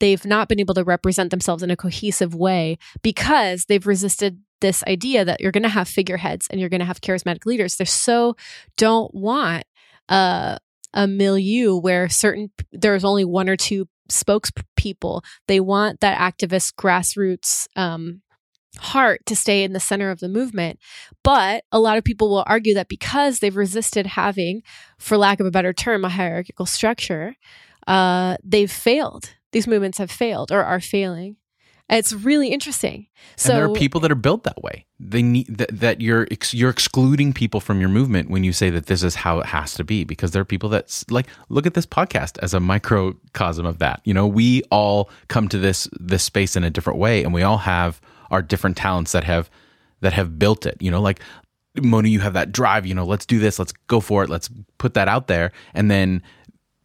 they've not been able to represent themselves in a cohesive way because they've resisted this idea that you're going to have figureheads and you're going to have charismatic leaders. They so don't want a milieu where there's only one or two spokespeople. They want that activist grassroots heart to stay in the center of the movement. But a lot of people will argue that because they've resisted having, for lack of a better term, a hierarchical structure, they've failed. These movements have failed or are failing. It's really interesting. So, and there are people that are built that way. They need that you're excluding people from your movement when you say that this is how it has to be, because there are people that, like, look at this podcast as a microcosm of that. You know, we all come to this space in a different way, and we all have our different talents that have built it. You know, like, Mona, you have that drive. You know, let's do this. Let's go for it. Let's put that out there, and then.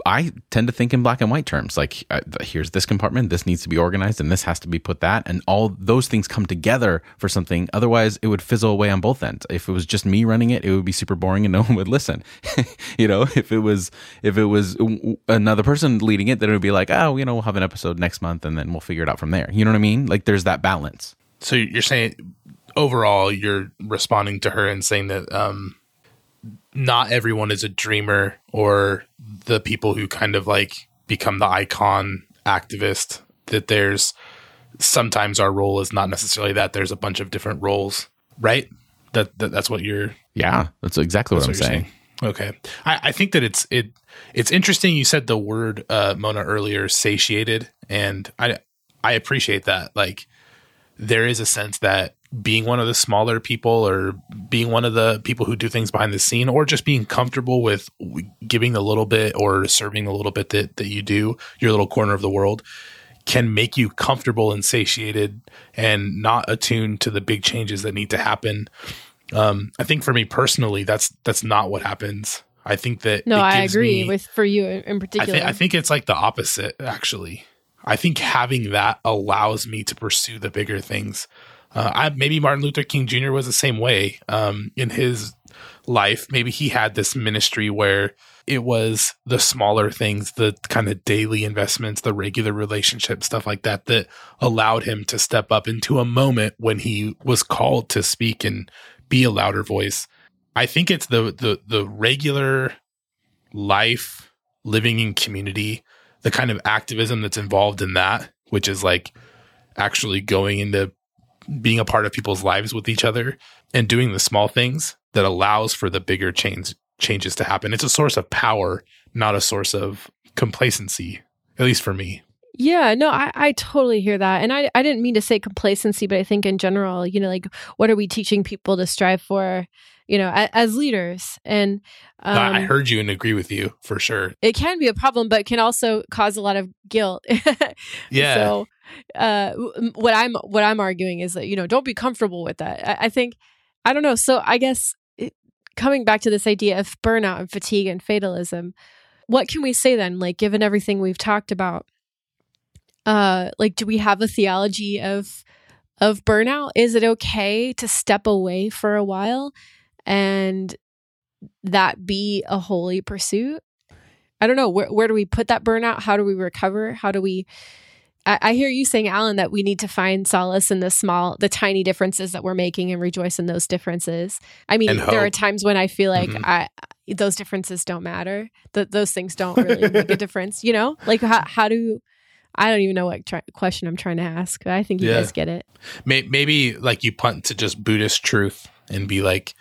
I tend to think in black and white terms, like, here's this compartment, this needs to be organized, and this has to be put that, and all those things come together for something. Otherwise, it would fizzle away on both ends. If it was just me running it, it would be super boring and no one would listen. You know, if it was another person leading it, then it would be like, oh, you know, we'll have an episode next month, and then we'll figure it out from there. You know what I mean? Like, there's that balance. So you're saying overall, you're responding to her and saying that not everyone is a dreamer, or the people who kind of like become the icon activist, that there's sometimes our role is not necessarily that. There's a bunch of different roles, right? That's what you're... Yeah, that's exactly what I'm saying. Okay. I think that it's interesting. You said the word, Mona, earlier, satiated. And I appreciate that. Like, there is a sense that being one of the smaller people, or being one of the people who do things behind the scene, or just being comfortable with giving a little bit or serving a little bit that you do, your little corner of the world, can make you comfortable and satiated and not attuned to the big changes that need to happen. I think for me personally, that's not what happens. I think that for you in particular. I think it's like the opposite, actually. I think having that allows me to pursue the bigger things. Maybe Martin Luther King Jr. was the same way in his life. Maybe he had this ministry where it was the smaller things, the kind of daily investments, the regular relationships, stuff like that, that allowed him to step up into a moment when he was called to speak and be a louder voice. I think it's the regular life, living in community, the kind of activism that's involved in that, which is like actually going into being a part of people's lives with each other and doing the small things, that allows for the bigger changes to happen. It's a source of power, not a source of complacency, at least for me. Yeah, no, I totally hear that. And I didn't mean to say complacency, but I think in general, you know, like, what are we teaching people to strive for, you know, as leaders? And I heard you and agree with you for sure. It can be a problem, but can also cause a lot of guilt. Yeah. So what I'm arguing is that, you know, don't be comfortable with that. I think, I don't know. So I guess coming back to this idea of burnout and fatigue and fatalism, what can we say then? Like, given everything we've talked about, like, do we have a theology of burnout? Is it okay to step away for a while and that be a holy pursuit? I don't know. Where do we put that burnout? How do we recover? How do we... I hear you saying, Alan, that we need to find solace in the tiny differences that we're making and rejoice in those differences. I mean, there are times when I feel like those differences don't matter, that those things don't really make a difference, you know? Like, how do... I don't even know what question I'm trying to ask, but I think you guys get it. Maybe like you punt to just Buddhist truth and be like,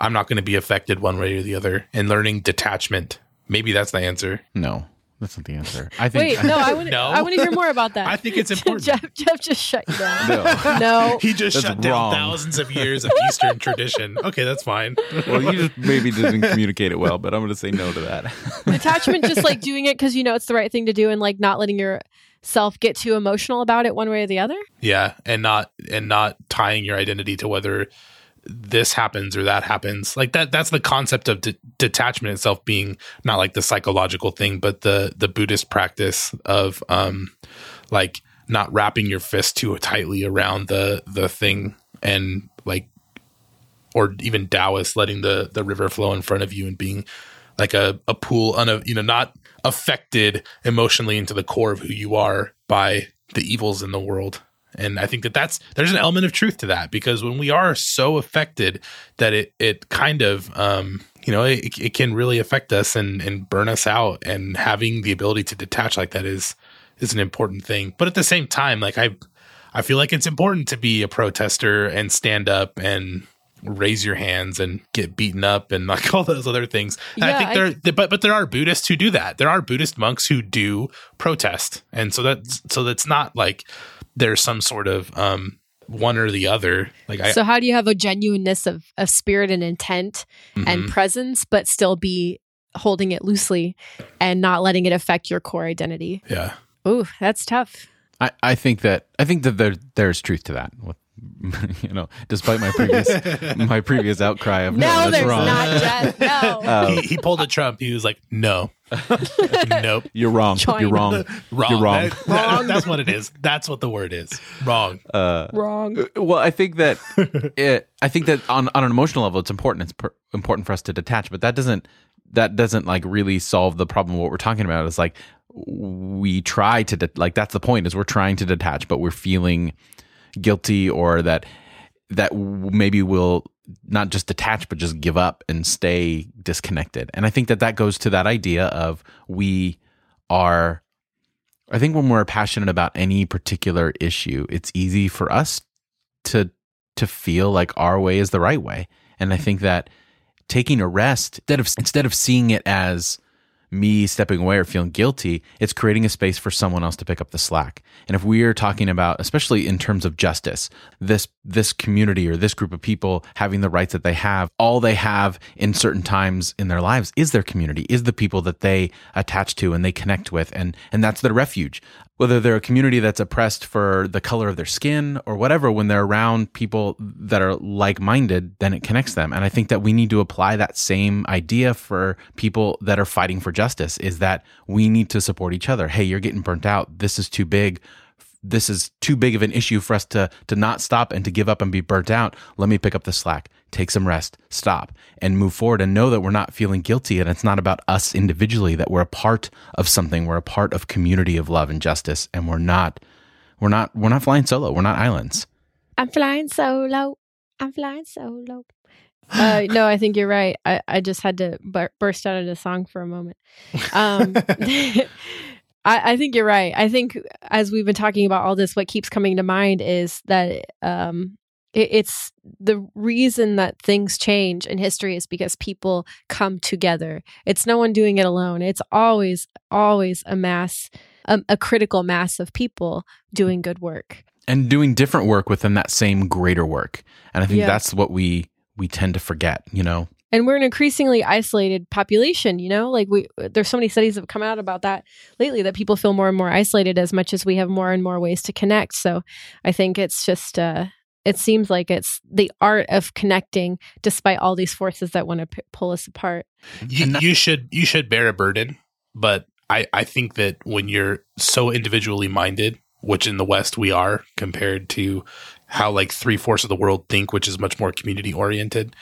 I'm not going to be affected one way or the other, and learning detachment. Maybe that's the answer. No. That's not the answer. I think. Wait, no, I want to hear more about that. I think it's important. Jeff just shut you down. No. He just shut down thousands of years of Eastern tradition. Okay, that's fine. Well, you just maybe didn't communicate it well, but I'm going to say no to that. Detachment, just like doing it because you know it's the right thing to do, and like not letting yourself get too emotional about it one way or the other. Yeah, and not tying your identity to whether this happens or that happens. Like that's the concept of detachment itself, being not like the psychological thing, but the Buddhist practice of like not wrapping your fist too tightly around the thing, and like, or even Taoist, letting the river flow in front of you and being like a pool, not affected emotionally into the core of who you are by the evils in the world. And I think that there's an element of truth to that, because when we are so affected that it kind of, it can really affect us and burn us out, and having the ability to detach like that is an important thing. But at the same time, like I feel like it's important to be a protester and stand up and raise your hands and get beaten up and like all those other things. And yeah, I think but there are Buddhists who do that. There are Buddhist monks who do protest. And so that's not like there's some sort of one or the other. Like, so how do you have a genuineness of spirit and intent and presence, but still be holding it loosely and not letting it affect your core identity? Yeah. Ooh, that's tough. I think that there's truth to that. You know, despite my previous outcry of no, that's wrong. Not just, no. He pulled a Trump. He was like, no. Nope. You're wrong. China. You're wrong. Wrong. You're wrong. Wrong. That's what it is. That's what the word is. Wrong. Wrong. Well, I think that on an emotional level, it's important. It's important for us to detach, but that doesn't like really solve the problem of what we're talking about. It's like we try to that's the point, is we're trying to detach, but we're feeling guilty, or that that maybe will not just detach, but just give up and stay disconnected. And I think that that goes to that idea of I think when we're passionate about any particular issue, it's easy for us to feel like our way is the right way. And I think that taking a rest, instead of seeing it as me stepping away or feeling guilty, it's creating a space for someone else to pick up the slack. And if we are talking about, especially in terms of justice, this community or this group of people having the rights that they have, all they have in certain times in their lives is their community, is the people that they attach to and they connect with, and that's their refuge. Whether they're a community that's oppressed for the color of their skin or whatever, when they're around people that are like-minded, then it connects them. And I think that we need to apply that same idea for people that are fighting for justice, is that we need to support each other. Hey, you're getting burnt out. This is too big. This is too big of an issue for us to not stop and to give up and be burnt out. Let me pick up the slack, take some rest, stop, and move forward, and know that we're not feeling guilty, and it's not about us individually, that we're a part of something. We're a part of community of love and justice, and we're not flying solo. We're not islands. I'm flying solo. No, I think you're right. I just had to burst out into song for a moment. I think you're right. I think as we've been talking about all this, what keeps coming to mind is that it's the reason that things change in history is because people come together. It's no one doing it alone. It's always a mass, a critical mass of people doing good work. And doing different work within that same greater work. And I think that's what we tend to forget, you know? And we're an increasingly isolated population, you know, like there's so many studies that have come out about that lately, that people feel more and more isolated as much as we have more and more ways to connect. So I think it's just, it seems like it's the art of connecting despite all these forces that want to pull us apart. You should bear a burden, but I think that when you're so individually minded, which in the West we are compared to how like 3/4 of the world think, which is much more community oriented,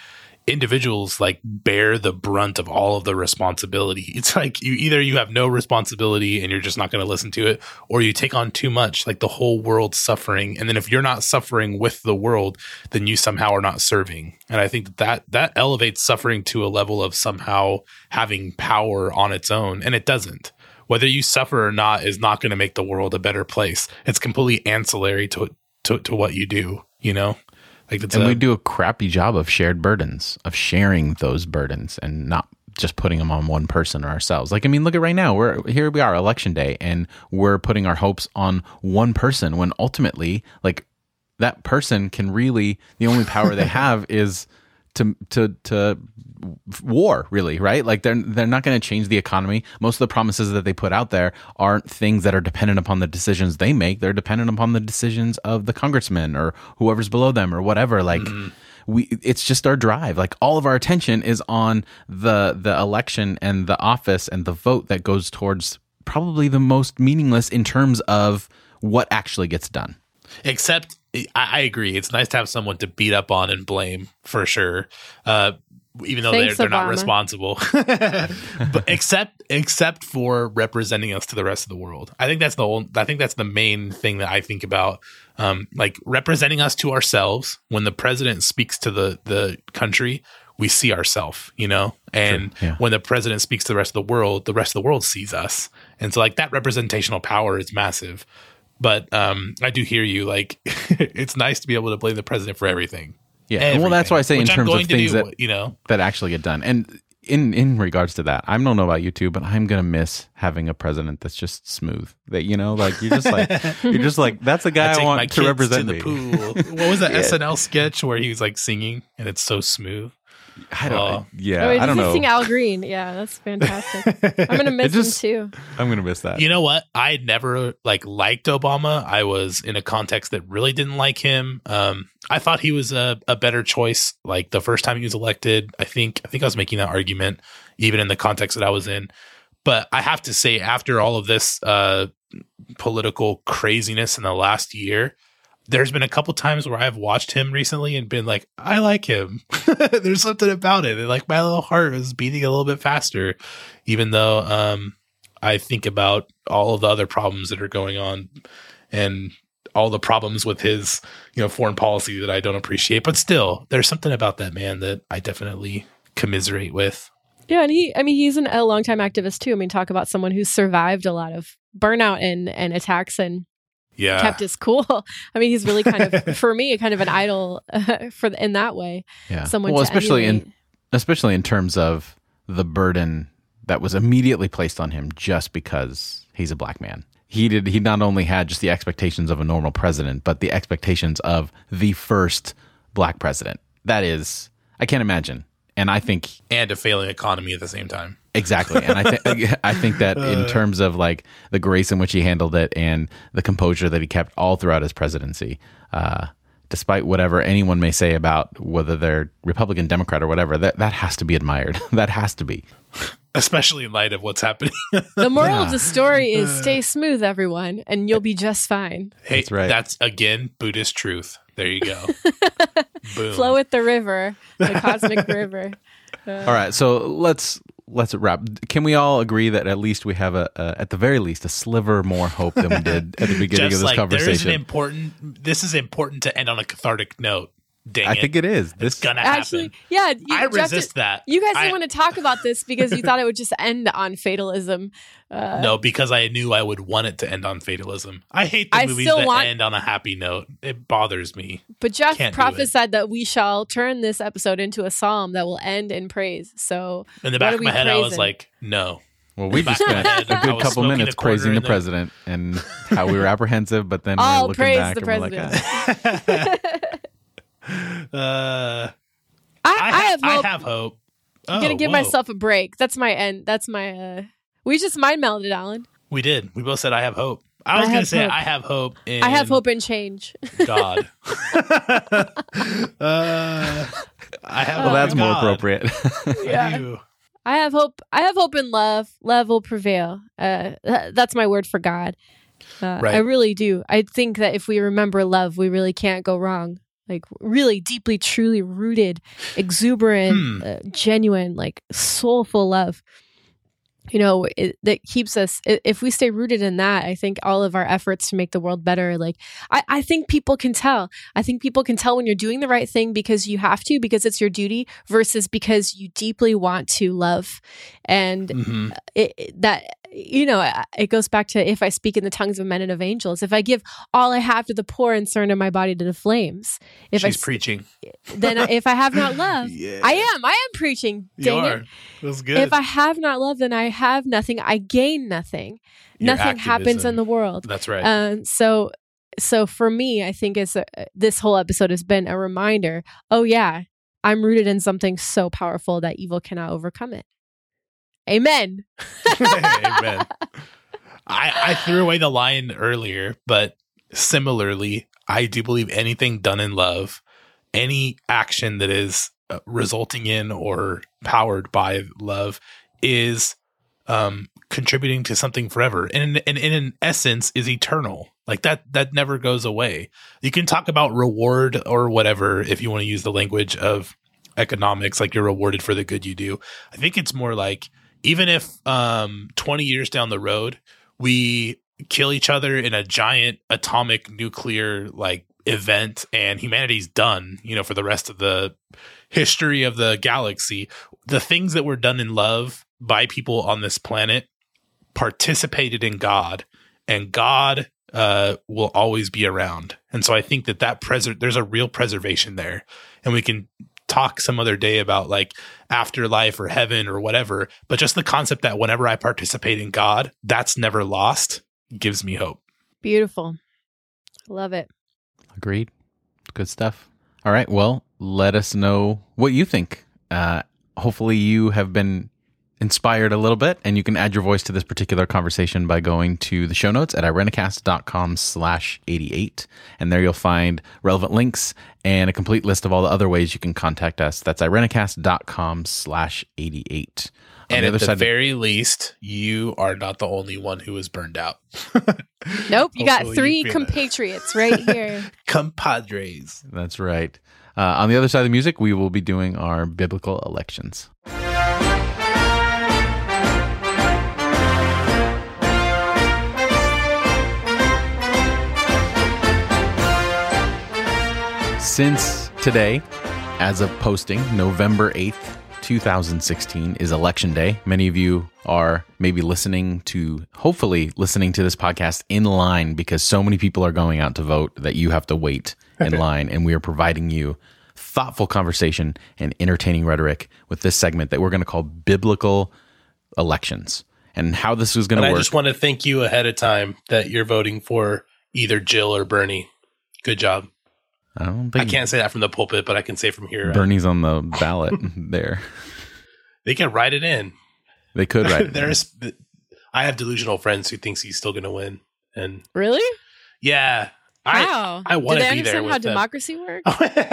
individuals like bear the brunt of all of the responsibility. It's like you have no responsibility and you're just not going to listen to it, or you take on too much, like the whole world's suffering. And then if you're not suffering with the world, then you somehow are not serving. And I think that elevates suffering to a level of somehow having power on its own. And it doesn't. Whether you suffer or not is not going to make the world a better place. It's completely ancillary to what you do, you know? Like we do a crappy job of shared burdens, of sharing those burdens and not just putting them on one person or ourselves. Like, I mean, look at right now, here we are election day, and we're putting our hopes on one person when ultimately, like, that person can really, the only power they have is to war, really, right? Like they're not going to change the economy. Most of the promises that they put out there aren't things that are dependent upon the decisions they make. They're dependent upon the decisions of the congressman or whoever's below them or whatever. Like it's just our drive. Like all of our attention is on the election and the office and the vote that goes towards probably the most meaningless in terms of what actually gets done. Except I agree. It's nice to have someone to beat up on and blame, for sure. Even though they're not responsible, but except for representing us to the rest of the world. I think that's the main thing that I think about, like representing us to ourselves. When the president speaks to the country, we see ourselves, you know, and when the president speaks to the rest of the world sees us. And so like that representational power is massive. But I do hear you. Like, it's nice to be able to blame the president for everything. Yeah, everything. Well, that's why I say in terms of things that you know that actually get done. And in regards to that, I don't know about you two, but I'm gonna miss having a president that's just smooth. That you know, like you're just like that's the guy I want to represent me. What was that SNL sketch where he was like singing and it's so smooth? I don't know. Sing Al Green. Yeah, that's fantastic. I'm gonna miss him too. I'm gonna miss that. You know what? I never liked Obama. I was in a context that really didn't like him. I thought he was a better choice. Like the first time he was elected, I think I was making that argument even in the context that I was in. But I have to say, after all of this political craziness in the last year, there's been a couple times where I've watched him recently and been like, I like him. There's something about it. And like my little heart is beating a little bit faster, even though I think about all of the other problems that are going on. And all the problems with his, you know, foreign policy that I don't appreciate. But still, there's something about that man that I definitely commiserate with. Yeah, and he's a longtime activist too. I mean, talk about someone who's survived a lot of burnout and attacks and kept his cool. I mean, he's really kind of, for me, kind of an idol in that way. Yeah, someone well, especially in terms of the burden that was immediately placed on him just because he's a black man. He not only had just the expectations of a normal president, but the expectations of the first black president. That is, I can't imagine. And I think... And a failing economy at the same time. Exactly. And I think that in terms of like the grace in which he handled it and the composure that he kept all throughout his presidency, despite whatever anyone may say about whether they're Republican, Democrat, or whatever, that has to be admired. That has to be. Especially in light of what's happening. The moral of the story is stay smooth, everyone, and you'll be just fine. Hey, that's right. That's, again, Buddhist truth. There you go. Boom. Flow with the river, the cosmic river. All right, so let's wrap. Can we all agree that at least we have at the very least, a sliver more hope than we did at the beginning just of this conversation? This is important to end on a cathartic note. Dang I think it is. It's going to happen. Actually, yeah. I resist that. You guys didn't want to talk about this because you thought it would just end on fatalism. No, because I knew I would want it to end on fatalism. I hate the movies that end on a happy note. It bothers me. But Jeff prophesied that we shall turn this episode into a psalm that will end in praise. So in the back of my head, I was like, no. Well, we just spent a good couple minutes praising the president and how we were apprehensive, but then we're looking back and we're like, I have hope. I'm gonna give myself a break. That's my end. That's my we just mind melded, Alan. We did. We both said I have hope. I was gonna say hope. I have hope in change. God. I have well that's God. More appropriate. Yeah. I have hope. I have hope in love. Love will prevail. That's my word for God. Right. I really do. I think that if we remember love, we really can't go wrong. Like really deeply, truly rooted, exuberant, genuine, like soulful love, you know, that keeps us, if we stay rooted in that, I think all of our efforts to make the world better, like I think people can tell. I think people can tell when you're doing the right thing because you have to, because it's your duty versus because you deeply want to love. And it goes back to if I speak in the tongues of men and of angels, if I give all I have to the poor and surrender my body to the flames. She's preaching. Then if I have not love, I am preaching. Dang you are. That's good. If I have not love, then I have nothing. I gain nothing. Nothing happens in the world. That's right. So for me, I think this whole episode has been a reminder. Oh yeah, I'm rooted in something so powerful that evil cannot overcome it. Amen. Amen. I threw away the line earlier, but similarly, I do believe anything done in love, any action that is resulting in or powered by love is contributing to something forever. And in essence is eternal. Like that never goes away. You can talk about reward or whatever, if you want to use the language of economics, like you're rewarded for the good you do. I think it's more like, even if 20 years down the road, we kill each other in a giant atomic nuclear like event and humanity's done, you know, for the rest of the history of the galaxy, the things that were done in love by people on this planet participated in God, and God will always be around. And so I think there's a real preservation there, and we can talk some other day about like afterlife or heaven or whatever, but just the concept that whenever I participate in God, that's never lost, gives me hope. Beautiful. Love it. Agreed. Good stuff. All right. Well, let us know what you think. Hopefully you have been inspired a little bit, and you can add your voice to this particular conversation by going to the show notes at Irenicast.com/88, and there you'll find relevant links and a complete list of all the other ways you can contact us. That's Irenicast.com/88. And at the very least, you are not the only one who is burned out. Nope, you got three compatriots right here. Compadres. That's right. On the other side of the music, we will be doing our biblical elections. Since today, as of posting, November 8th, 2016 is election day. Many of you are maybe hopefully listening to this podcast in line because so many people are going out to vote that you have to wait in line. And we are providing you thoughtful conversation and entertaining rhetoric with this segment that we're going to call Biblical Elections, and how this is going to work. I just want to thank you ahead of time that you're voting for either Jill or Bernie. Good job. I can't say that from the pulpit, but I can say from here. Bernie's on the ballot there. They can write it in. They could write it in. I have delusional friends who thinks he's still going to win. And really? Yeah. Wow. I want to be there with them. Do they understand how democracy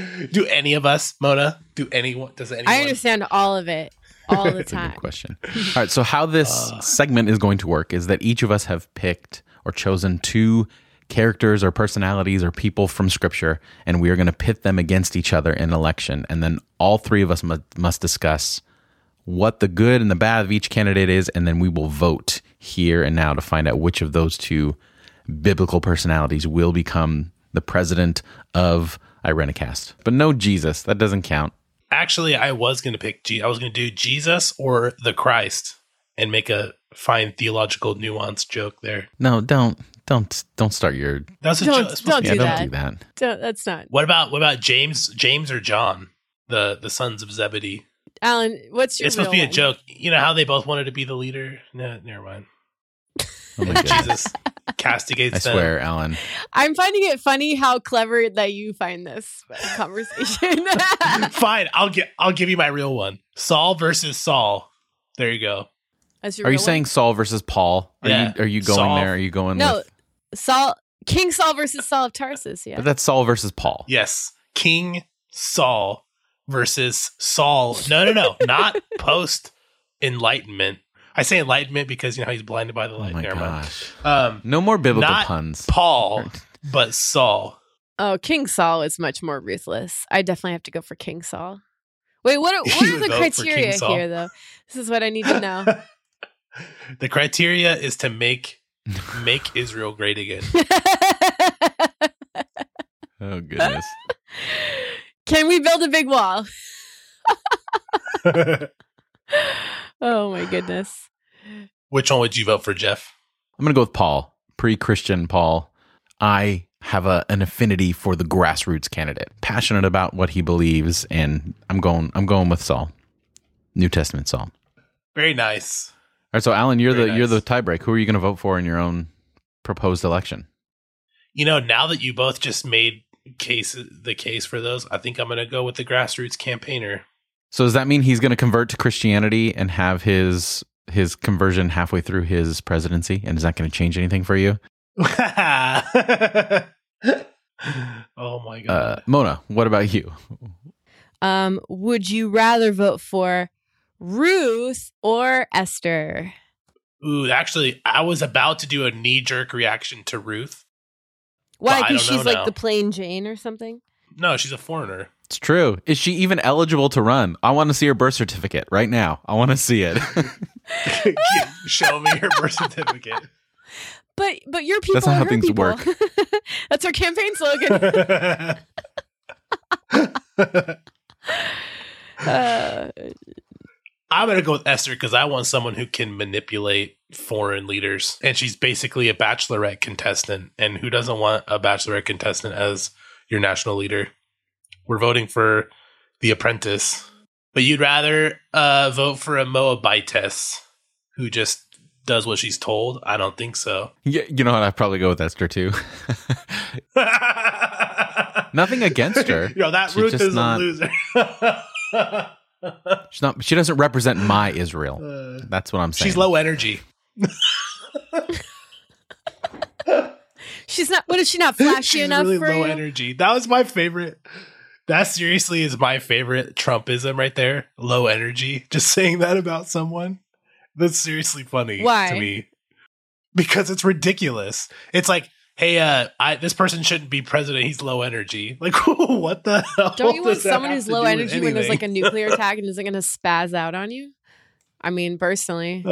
works? Do any of us, Mona? Does anyone? I understand all of it. All the time. That's a good question. All right. So how this segment is going to work is that each of us have picked or chosen two characters or personalities or people from Scripture, and we are going to pit them against each other in election. And then all three of us must discuss what the good and the bad of each candidate is, and then we will vote here and now to find out which of those two biblical personalities will become the president of Irenicast. But no Jesus. That doesn't count. Actually, I was going to pick I was going to do Jesus or the Christ and make a fine theological nuance joke there. No, don't start your. That's a joke. Don't do that. That's not. What about James or John, the sons of Zebedee? Alan, what's your? It's supposed to be a joke. You know how they both wanted to be the leader. No, never mind. Oh my Jesus castigates them. I swear, Alan. I'm finding it funny how clever that you find this conversation. Fine, I'll give you my real one. Saul versus Saul. There you go. That's your. Are you one? Saying Saul versus Paul? Yeah. Are you going Saul? There? Are you going? No, Saul. King Saul versus Saul of Tarsus. Yeah, but that's Saul versus Paul. Yes, King Saul versus Saul. No, not post Enlightenment. I say Enlightenment because you know how he's blinded by the light. Oh my gosh. No more biblical puns. Paul, but Saul. Oh, King Saul is much more ruthless. I definitely have to go for King Saul. Wait, what are the criteria here, though? This is what I need to know. The criteria is to make Israel great again. Oh, goodness. Can we build a big wall? Oh, my goodness. Which one would you vote for, Jeff? I'm going to go with Paul, pre-Christian Paul. I have an affinity for the grassroots candidate, passionate about what he believes, and I'm going with Saul, New Testament Saul. Very nice. All right, so Alan, you're the tiebreak. Who are you going to vote for in your own proposed election? You know, now that you both just made the case for those, I think I'm going to go with the grassroots campaigner. So does that mean he's going to convert to Christianity and have his conversion halfway through his presidency? And is that going to change anything for you? Oh, my God. Mona, what about you? Would you rather vote for Ruth or Esther? Ooh, actually, I was about to do a knee-jerk reaction to Ruth. Why? Because she's like the plain Jane or something? No, she's a foreigner. It's true. Is she even eligible to run? I want to see her birth certificate right now. I want to see it. Show me her birth certificate. But your people. That's not how things people. Work. That's her campaign slogan. I'm going to go with Esther because I want someone who can manipulate foreign leaders. And she's basically a bachelorette contestant. And who doesn't want a bachelorette contestant as your national leader? We're voting for The Apprentice. But you'd rather vote for a Moabitess who just does what she's told? I don't think so. Yeah, you know what? I'd probably go with Esther, too. Nothing against her. You know, that Ruth is a loser. She doesn't represent my Israel. That's what I'm saying. She's low energy. What is she not flashy enough really for low you? Energy. That was my favorite. That seriously is my favorite Trumpism right there. Low energy. Just saying that about someone. That's seriously funny. Why? To me. Because it's ridiculous. It's like, hey, this person shouldn't be president. He's low energy. Like, what the hell? Don't you want someone who's low energy when there's like a nuclear attack and isn't going to spaz out on you? I mean, personally.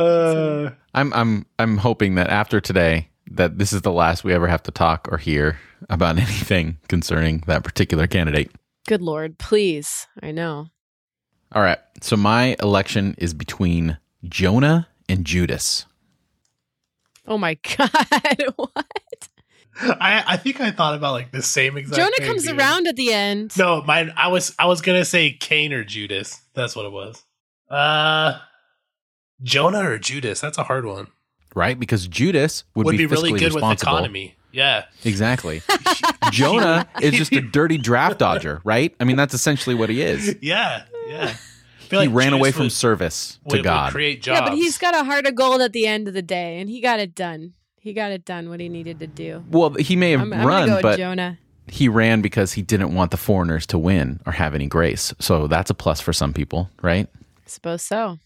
I'm hoping that after today, that this is the last we ever have to talk or hear about anything concerning that particular candidate. Good Lord, please. I know. All right. So my election is between Jonah and Judas. Oh my God. What? I think I thought about like the same exact Jonah thing, comes dude. Around at the end. No, mine. I was going to say Cain or Judas. That's what it was. Jonah or Judas. That's a hard one. Right? Because Judas would be really good with economy. Yeah, exactly. Jonah is just a dirty draft dodger, right? I mean, that's essentially what he is. Yeah. He like ran away from service to God. Create jobs. Yeah, but he's got a heart of gold at the end of the day, and he got it done. He got it done what he needed to do. Well, he may have run, but Jonah. He ran because he didn't want the foreigners to win or have any grace. So that's a plus for some people, right? I suppose so.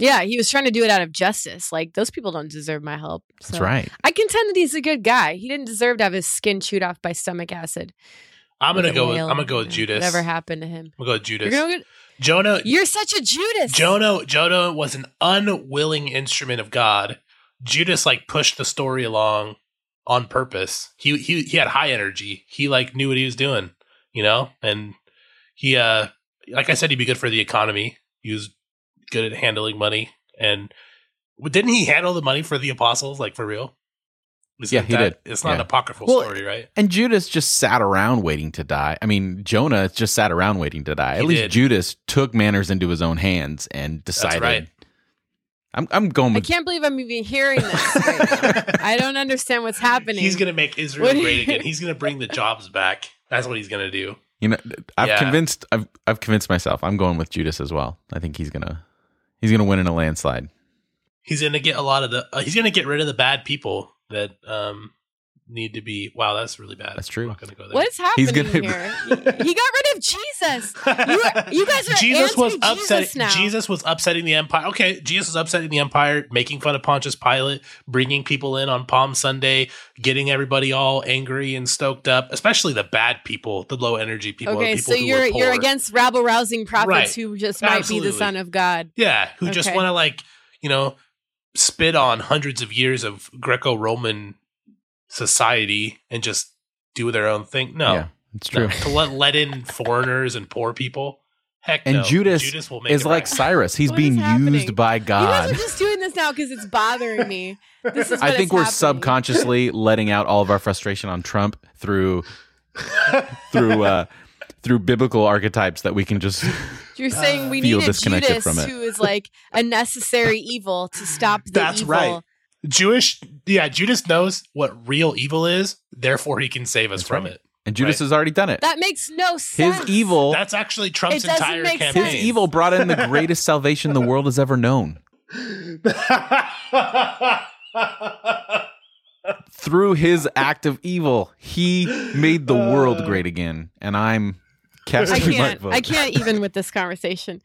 Yeah, he was trying to do it out of justice. Like, those people don't deserve my help. So. That's right. I contend that he's a good guy. He didn't deserve to have his skin chewed off by stomach acid. I'm gonna go with Judas. Whatever happened to him? I'm gonna go with Judas. Jonah, you're such a Judas. Jonah was an unwilling instrument of God. Judas like pushed the story along on purpose. He had high energy. He like knew what he was doing, you know. And he like I said, he'd be good for the economy. He was good at handling money, and didn't he handle the money for the apostles, like for real? He did. It's not an apocryphal story, right? And Judas just sat around waiting to die. I mean, Jonah just sat around waiting to die. At least Judas took matters into his own hands and decided. That's right. I'm going with... I can't believe I'm even hearing this right now. I don't understand what's happening. He's going to make Israel great again. He's going to bring the jobs back. That's what he's going to do. You know, I've convinced myself. I'm going with Judas as well. I think he's gonna win in a landslide. He's gonna get he's gonna get rid of the bad people that need to be. Wow, that's really bad. That's true. I'm not gonna go there. What's happening here? He got rid of Jesus. You guys are Jesus now. Jesus was upsetting the empire. Okay, Jesus was upsetting the empire, making fun of Pontius Pilate, bringing people in on Palm Sunday, getting everybody all angry and stoked up, especially the bad people, the low energy people. Okay, people so you're against rabble rousing prophets who just might be the son of God. Yeah, who just want to spit on hundreds of years of Greco-Roman society and just do their own thing. No, yeah, it's true. To let in foreigners and poor people. Heck no. And Judas will make is it like right. Cyrus. He's being used by God. You guys are just doing this now because it's bothering me. This is I think we're subconsciously letting out all of our frustration on Trump through biblical archetypes that we can just. You're saying we need a Judas who is like a necessary evil to stop the That's evil. Right. Judas knows what real evil is, therefore he can save us from it. And Judas has already done it. That makes no sense. His evil... That's actually Trump's entire campaign. Sense. His evil brought in the greatest salvation the world has ever known. Through his act of evil, he made the world great again. And I'm casting my vote. I can't even with this conversation.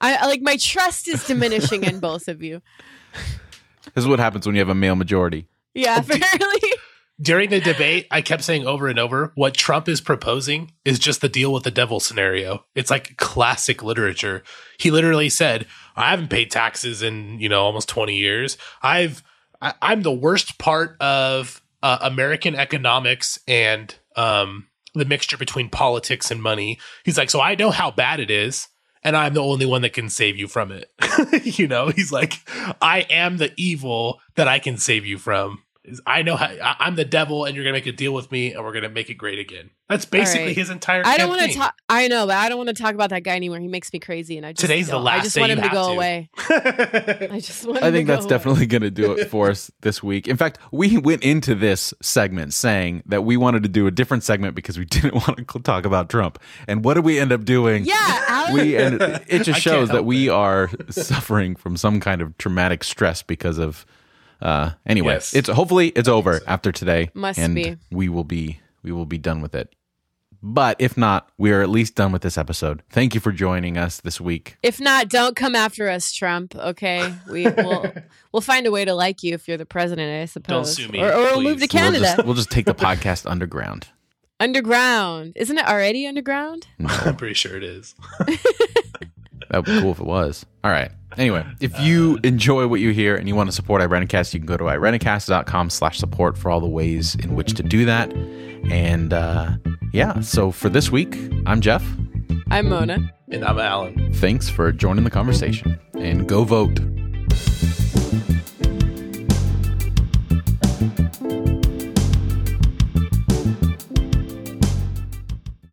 I my trust is diminishing in both of you. This is what happens when you have a male majority. Yeah, apparently. During the debate, I kept saying over and over, what Trump is proposing is just the deal with the devil scenario. It's like classic literature. He literally said, I haven't paid taxes in, almost 20 years. I'm the worst part of American economics and the mixture between politics and money. He's like, so I know how bad it is. And I'm the only one that can save you from it. He's like, I am the evil that I can save you from. I know I'm the devil and you're going to make a deal with me and we're going to make it great again. That's basically his entire campaign. I don't want to talk about that guy anymore. He makes me crazy. And today's the last day you have to. I just want him to go away. I think that's definitely going to do it for us this week. In fact, we went into this segment saying that we wanted to do a different segment because we didn't want to talk about Trump. And what did we end up doing? Yeah, Alan. It just shows that we are suffering from some kind of traumatic stress because of... anyway, yes. Hopefully it's over after today. Must be. We will be done with it. But if not, we are at least done with this episode. Thank you for joining us this week. If not, don't come after us, Trump. Okay, we'll find a way to like you if you're the president. I suppose. Don't sue me, or we'll move to Canada. We'll just take the podcast underground. Underground, isn't it already underground? No. I'm pretty sure it is. That would be cool if it was. All right. Anyway, if you enjoy what you hear and you want to support Irenicast, you can go to Irenicast.com/support for all the ways in which to do that. And yeah, so for this week, I'm Jeff. I'm Mona. And I'm Allen. Thanks for joining the conversation. And go vote.